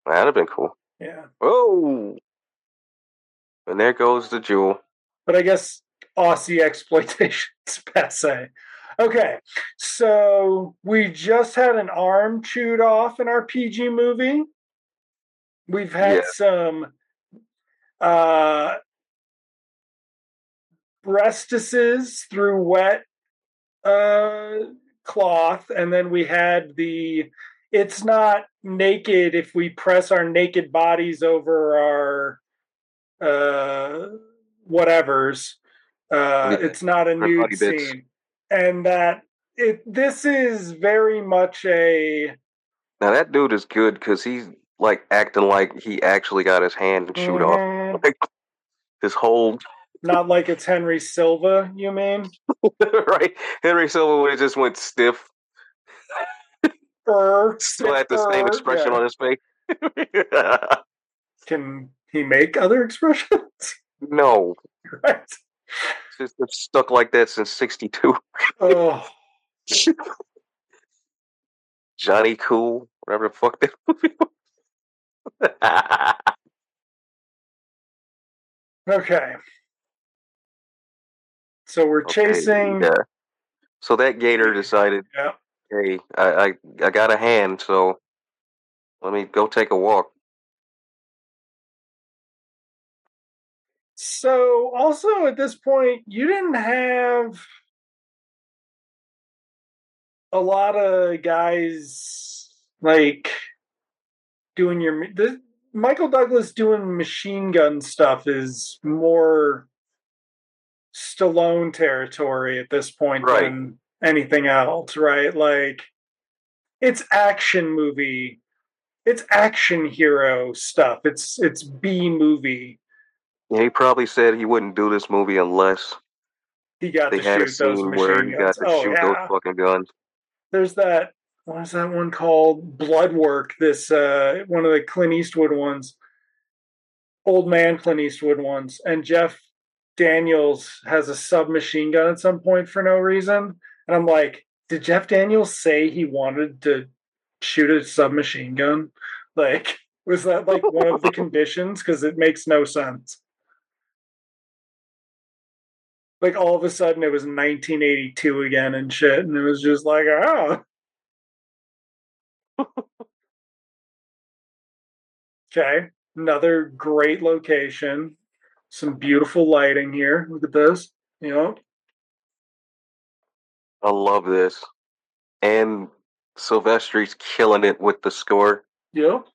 That'd have been cool. Yeah. Oh. And there goes the jewel. But I guess Aussie exploitation's passe. Okay, so we just had an arm chewed off in our P G movie. We've had yeah. some uh, breastises through wet uh, cloth, and then we had the it's not naked if we press our naked bodies over our uh, whatevers. Uh, yeah. It's not a nude scene, bits. and that it. This is very much a. Now that dude is good because he's like acting like he actually got his hand chewed mm-hmm. off. Like, his whole. Not like it's Henry Silva, you mean? Right, Henry Silva would have just went stiff. Burr, still stiff had the same expression yeah. on his face. Can he make other expressions? No. Right. It's been stuck like that since sixty-two. Oh. Johnny Cool, whatever the fuck that movie was. Okay. So we're okay, chasing. Yeah. So that gator decided, yeah. hey, I, I, I got a hand, so let me go take a walk. So, also, at this point, you didn't have a lot of guys, like, doing your... The, Michael Douglas doing machine gun stuff is more Stallone territory at this point right. than anything else, right? Like, it's action movie. It's action hero stuff. It's it's B-movie. He probably said he wouldn't do this movie unless he got they to had shoot a scene those where guns. He got to oh, shoot yeah. those fucking guns. There's that, what is that one called? Bloodwork, this, uh, one of the Clint Eastwood ones. old man Clint Eastwood once, and Jeff Daniels has a submachine gun at some point for no reason. And I'm like, did Jeff Daniels say he wanted to shoot a submachine gun? Like, was that like one of the conditions? Because it makes no sense. Like, all of a sudden it was nineteen eighty-two again and shit, and it was just like, oh. Okay, another great location. Some beautiful lighting here. Look at this. You know? I love this. And Silvestri's killing it with the score. Yep. All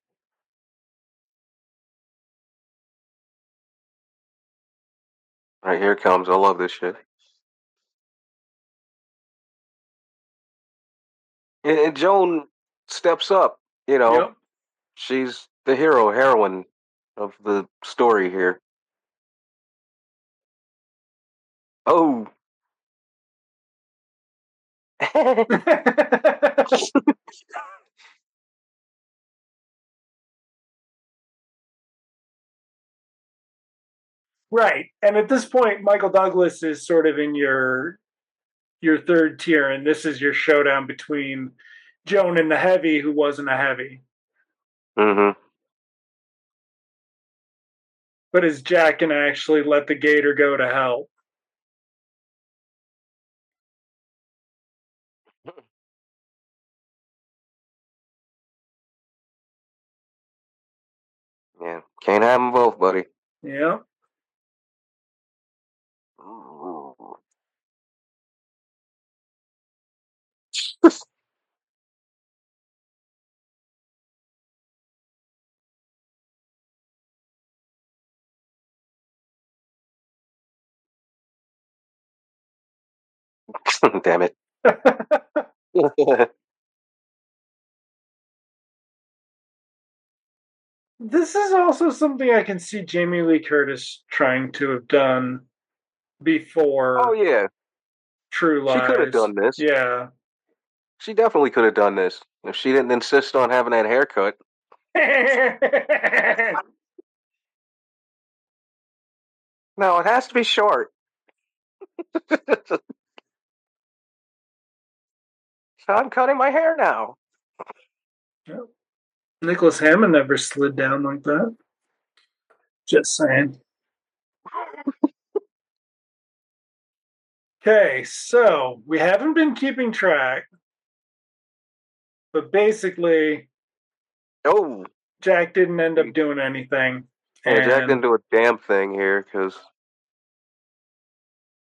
right, here it comes. I love this shit. And, and Joan steps up, you know. Yep. She's the hero, heroine of the story here. Oh. Right. And at this point, Michael Douglas is sort of in your your third tier, and this is your showdown between Joan and the heavy, who wasn't a heavy. Mm-hmm. But is Jack going to actually let the gator go to hell? Yeah, can't have them both, buddy. Yeah. Damn it. This is also something I can see Jamie Lee Curtis trying to have done before. Oh, yeah. True Lies. She could have done this. Yeah. She definitely could have done this if she didn't insist on having that haircut. No, it has to be short. I'm cutting my hair now. Yep. Nicholas Hammond never slid down like that. Just saying. Okay, so we haven't been keeping track, but basically, oh, Jack didn't end up doing anything. Yeah, and Jack didn't do a damn thing here because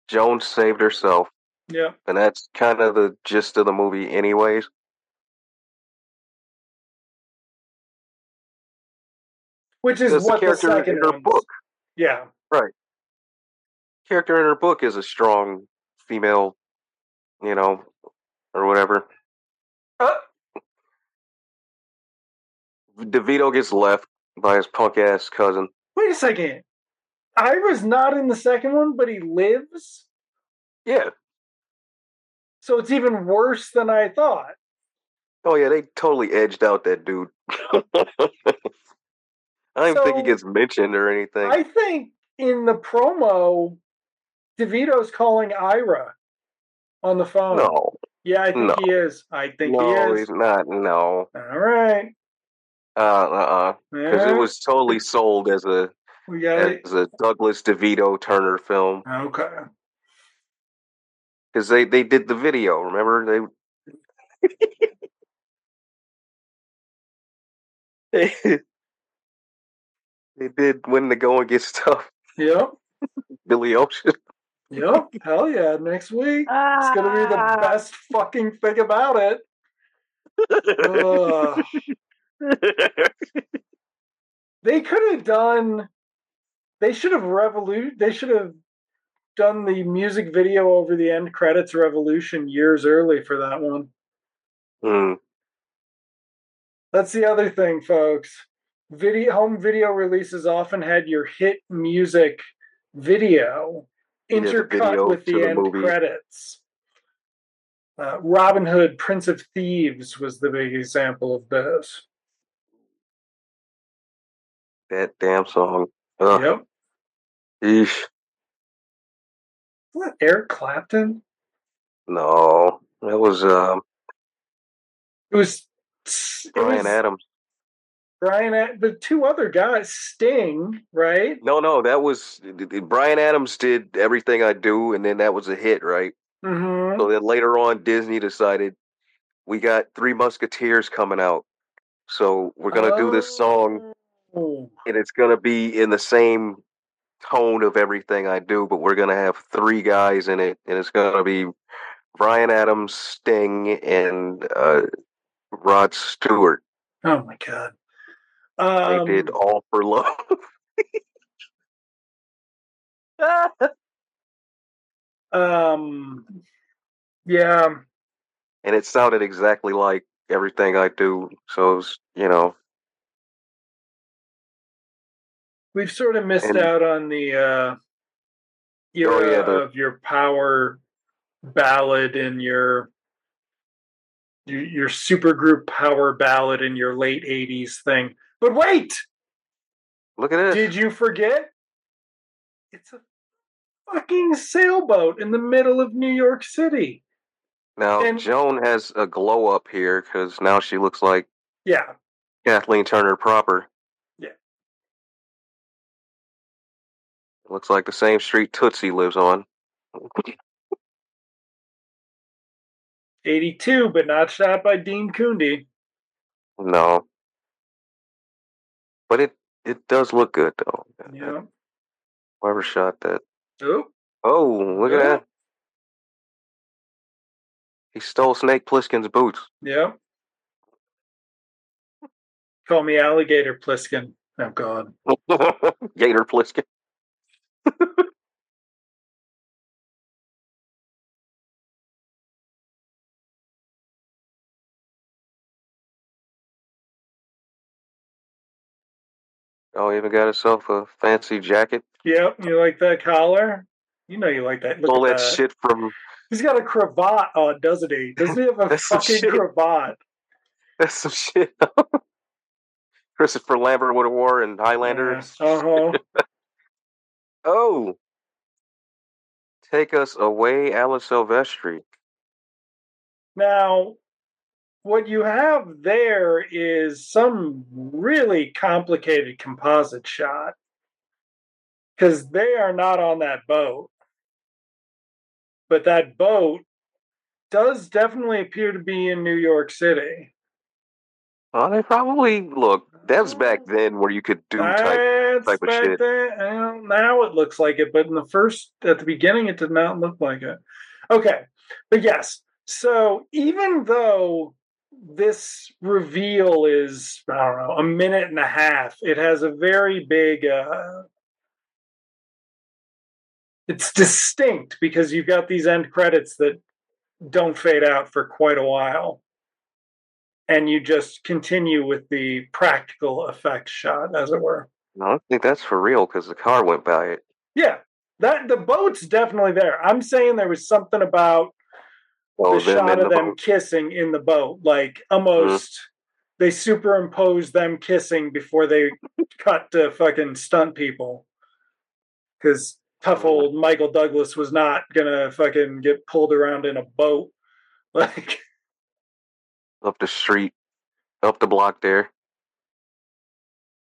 Joan saved herself. Yeah. And that's kind of the gist of the movie anyways. Which is what the character in her book. Yeah. Right. Character in her book is a strong female, you know, or whatever. Uh, DeVito gets left by his punk ass cousin. Wait a second. Ira's not in the second one, but he lives? Yeah. So it's even worse than I thought. Oh, yeah, they totally edged out that dude. I don't so, even think he gets mentioned or anything. I think in the promo, DeVito's calling Ira on the phone. No. Yeah, I think no. he is. I think no, he is. No, he's not. No. All right. Uh uh. Because right. It was totally sold as a, we got as a Douglas DeVito Turner film. Okay. Because they, they did the video, remember? They they did When the Going Gets Tough. Yep. Billy Ocean. Yep. Hell yeah. Next week. Ah. It's going to be the best fucking thing about it. uh. They could have done... They should have revolutionized... They should have... done the music video over the end credits revolution years early for that one. Mm. That's the other thing, folks. Video home video releases often had your hit music video intercut yeah, the video with the, the end movie. Credits. Uh, Robin Hood, Prince of Thieves was the big example of this. That damn song. Ugh. Yep. Eesh. Isn't that Eric Clapton? No. That was, um... It was... It Brian was, Adams. Brian, the two other guys, Sting, right? No, no, that was... Brian Adams did Everything I Do, and then that was a hit, right? Mm-hmm. So then later on, Disney decided, we got Three Musketeers coming out, so we're going to oh. do this song, and it's going to be in the same tone of Everything I Do, but we're going to have three guys in it, and it's going to be Bryan Adams, Sting, and uh, Rod Stewart. Oh, my God. Um, I did All for Love. um, yeah. And it sounded exactly like Everything I Do. So, it was, you know. We've sort of missed and, out on the uh, era oh, yeah, the, of your power ballad and your your supergroup power ballad in your late eighties thing. But wait! Look at this. Did you forget? It's a fucking sailboat in the middle of New York City. Now, and, Joan has a glow up here because now she looks like yeah. Kathleen Turner proper. Yeah. It looks like the same street Tootsie lives on. eighty-two, but not shot by Dean Cundey. No. But it, it does look good, though. Yeah. Whoever shot that. Ooh. Oh, look Ooh. at that. He stole Snake Plissken's boots. Yeah. Call me Alligator Plissken. Oh, God. Gator Plissken. Oh, he even got himself a fancy jacket. Yep. You like that collar? You know you like that. Look All that, that shit from... He's got a cravat on, doesn't he? Doesn't he have a fucking cravat? That's some shit. Christopher Lambert would have wore in Highlander. Yeah. Uh-huh. Oh. Take us away, Alan Silvestri. Now, what you have there is some really complicated composite shot. Because they are not on that boat. But that boat does definitely appear to be in New York City. Well, they probably, look, that's back then where you could do type, type of shit. Then, well, now it looks like it, but in the first, at the beginning, it did not look like it. Okay, but yes. So even though this reveal is, I don't know, a minute and a half, it has a very big... Uh, It's distinct because you've got these end credits that don't fade out for quite a while. And you just continue with the practical effects shot, as it were. No, I don't think that's for real because the car went by it. Yeah. That the boat's definitely there. I'm saying there was something about oh, the shot of the them boat. kissing in the boat. Like almost mm-hmm. they superimposed them kissing before they cut to fucking stunt people. Because tough old Michael Douglas was not gonna fucking get pulled around in a boat, like up the street, up the block there,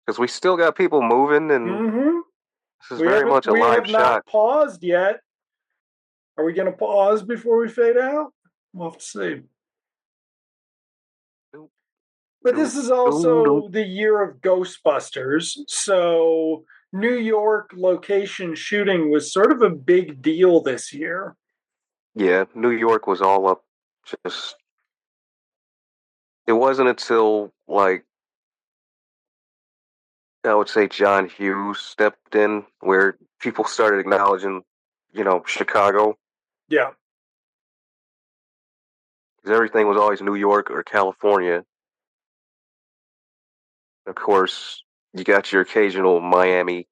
because we still got people moving, and mm-hmm. this is we very much a we live have shot. Not paused yet. Are we gonna pause before we fade out? We'll have to see. But this is also the year of Ghostbusters, so. New York location shooting was sort of a big deal this year. Yeah, New York was all up just... It wasn't until, like, I would say John Hughes stepped in where people started acknowledging, you know, Chicago. Yeah. Because everything was always New York or California. Of course... You got your occasional Miami.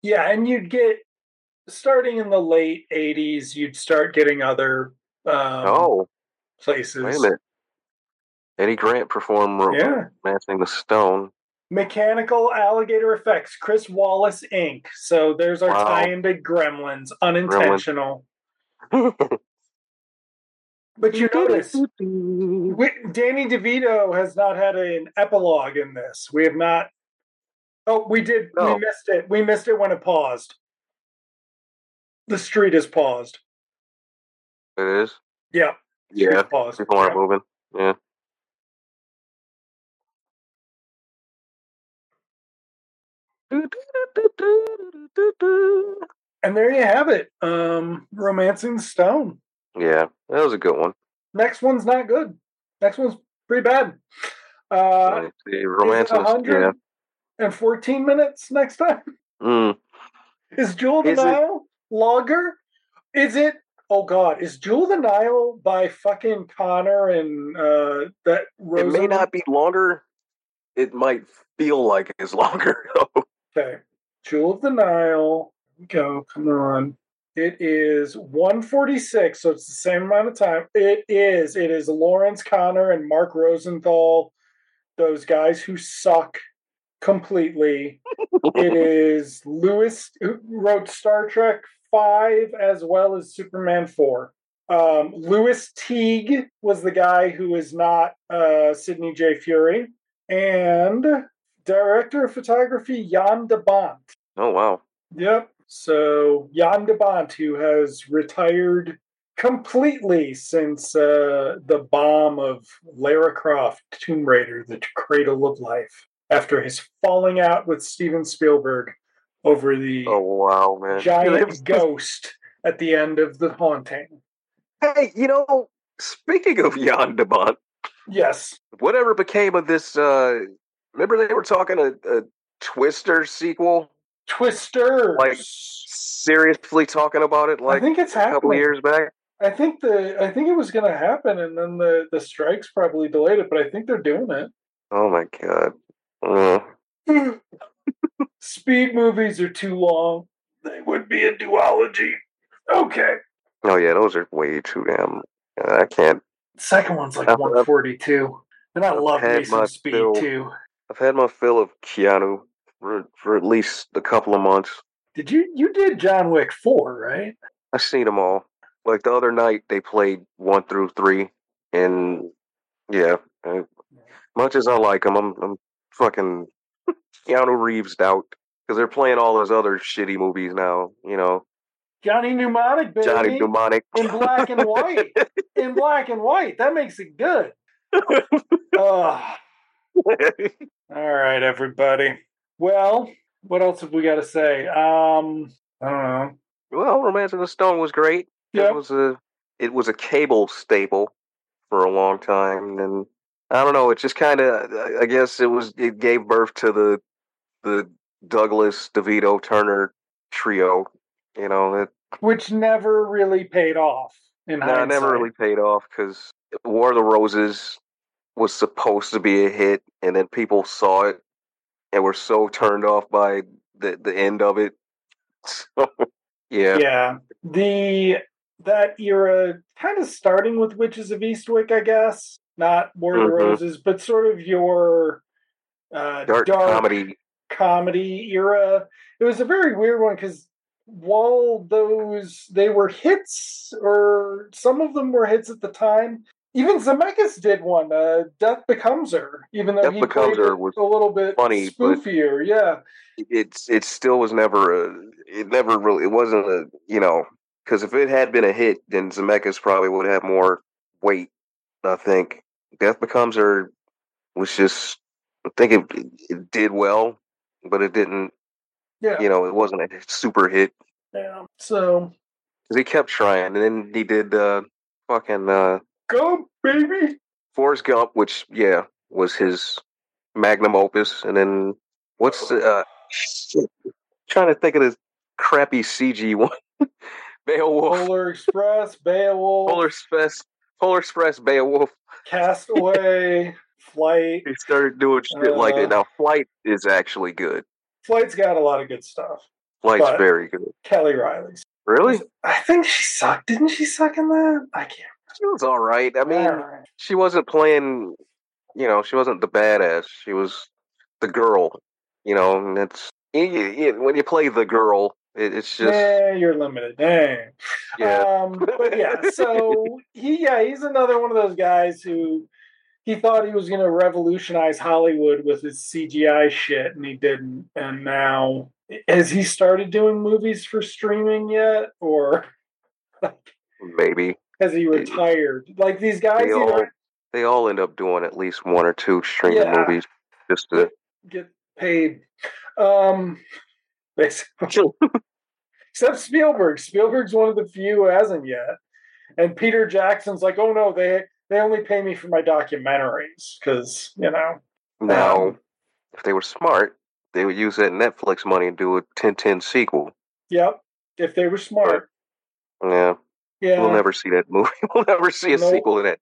Yeah, and you'd get, starting in the late eighties, you'd start getting other um, oh, places. Wait a minute. Eddie Grant performed yeah. Romancing the Stone. Mechanical Alligator Effects, Chris Wallace, Incorporated. So there's our wow. tie-in to Gremlins. Unintentional. Gremlin. But you notice, we, Danny DeVito has not had an epilogue in this. We have not... Oh, we did. No. We missed it. We missed it when it paused. The street is paused. It is? Yeah. Yeah. Paused. People aren't yeah. moving. Yeah. And there you have it. Um, Romancing Stone. Yeah, that was a good one. Next one's not good. Next one's pretty bad. Uh, Romancing Stone. Yeah. And fourteen minutes next time? Mm. Is Jewel the Nile longer? Is it... Oh, God. Is Jewel the Nile by fucking Connor and uh, that Rosa? It may not be longer. It might feel like it's longer, though. Okay. Jewel of the Nile. Here we go. Come on. It is one forty-six, so it's the same amount of time. It is. It is Lawrence Connor and Mark Rosenthal, those guys who suck. Completely. It is Lewis, who wrote Star Trek five as well as Superman four. Um, Lewis Teague was the guy who is not uh, Sidney J. Fury. And director of photography, Jan de Bont. Oh, wow. Yep. So Jan de Bont, who has retired completely since uh, the bomb of Lara Croft, Tomb Raider, the Cradle of Life. After his falling out with Steven Spielberg over the oh, wow, man. giant ghost at the end of The Haunting. Hey, you know, speaking of Jan de Bont. Yes. Whatever became of this, uh, remember they were talking a, a Twister sequel? Twister! Like, seriously talking about it like I think it's a happening. couple years back? I think the I think it was going to happen, and then the, the strikes probably delayed it, but I think they're doing it. Oh my god. Uh. Speed movies are too long. They would be a duology. Okay. Oh yeah, those are way too damn. I can't. The second one's like I've, one forty-two, and I I've love me some Speed fill, too. I've had my fill of Keanu for, for at least a couple of months. Did you? You did John Wick four, right? I've seen them all. Like the other night, they played one through three, and yeah, I, much as I like them, I'm. I'm fucking Keanu Reeves out because they're playing all those other shitty movies now, you know. Johnny Mnemonic, baby. Johnny Mnemonic. In black and white. In black and white. That makes it good. All right, everybody. Well, what else have we got to say? Um, I don't know. Well, Romancing the Stone was great. Yep. It was a it was a cable staple for a long time, and I don't know. It just kind of, I guess it was, it gave birth to the the Douglas, DeVito, Turner trio, you know. It, Which never really paid off in nah, hindsight. No, never really paid off because War of the Roses was supposed to be a hit, and then people saw it and were so turned off by the, the end of it. So, yeah. Yeah. The, that era, kind of starting with Witches of Eastwick, I guess. Not War of the mm-hmm. Roses, but sort of your uh, dark, dark comedy. comedy era. It was a very weird one because while those, they were hits, or some of them were hits at the time, even Zemeckis did one, uh, Death Becomes Her, even though Death he Becomes played Her was a little bit funny, spoofier. Yeah, it's it still was never a, it never really, it wasn't a, you know, because if it had been a hit, then Zemeckis probably would have more weight, I think. Death Becomes Her was just, I think it, it did well, but it didn't, yeah. you know, it wasn't a super hit. Yeah, so. Because he kept trying, and then he did uh, fucking... Uh, Go, baby! Forrest Gump, which, yeah, was his magnum opus, and then, what's the, uh, shit, I'm trying to think of this crappy C G one. Beowulf. Polar Express, Beowulf. Polar Express. Polar Express, Beowulf. Castaway, Flight. He started doing shit uh, like that. Now, Flight is actually good. Flight's got a lot of good stuff. Flight's very good. Kelly Riley's. Really? I think she sucked. Didn't she suck in that? I can't remember. She was all right. I mean, all right. She wasn't playing, you know, she wasn't the badass. She was the girl, you know, and it's it, it, when you play the girl, it, it's just yeah, you're limited. Dang. Yeah. Um, but yeah, so he yeah he's another one of those guys who he thought he was going to revolutionize Hollywood with his C G I shit, and he didn't. And now, has he started doing movies for streaming yet, or like maybe has he retired? It, like these guys, they all, they all end up doing at least one or two streaming yeah. movies just to get paid. Um, basically, except Spielberg. Spielberg's one of the few who hasn't yet, and Peter Jackson's like, oh no, they they only pay me for my documentaries because you know. Now, um, if they were smart, they would use that Netflix money and do a ten ten sequel. Yep, if they were smart. But, yeah, yeah. We'll never see that movie. We'll never see a nope. sequel to that.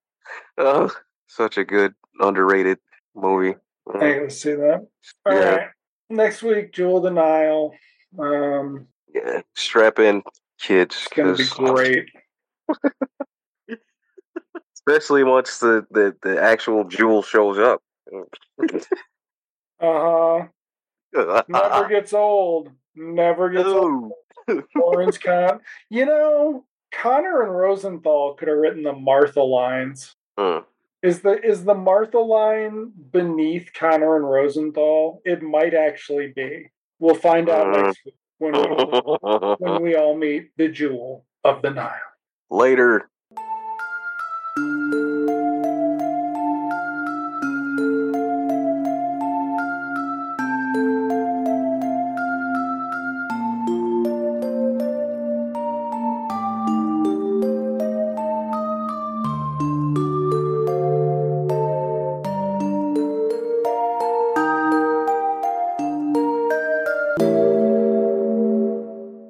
Uh, such a good underrated movie. I didn't see that. All yeah. right. Next week, Jewel Denial. Um, yeah, strap in, kids. It's going to be great. Especially once the, the, the actual Jewel shows up. uh-huh. Never gets old. Never gets Ooh. old. Lawrence Con. You know, Connor and Rosenthal could have written the Martha lines. Mm. Is the is the Martha line beneath Connor and Rosenthal? It might actually be. We'll find out next week when we, when we all meet the Jewel of the Nile. Later.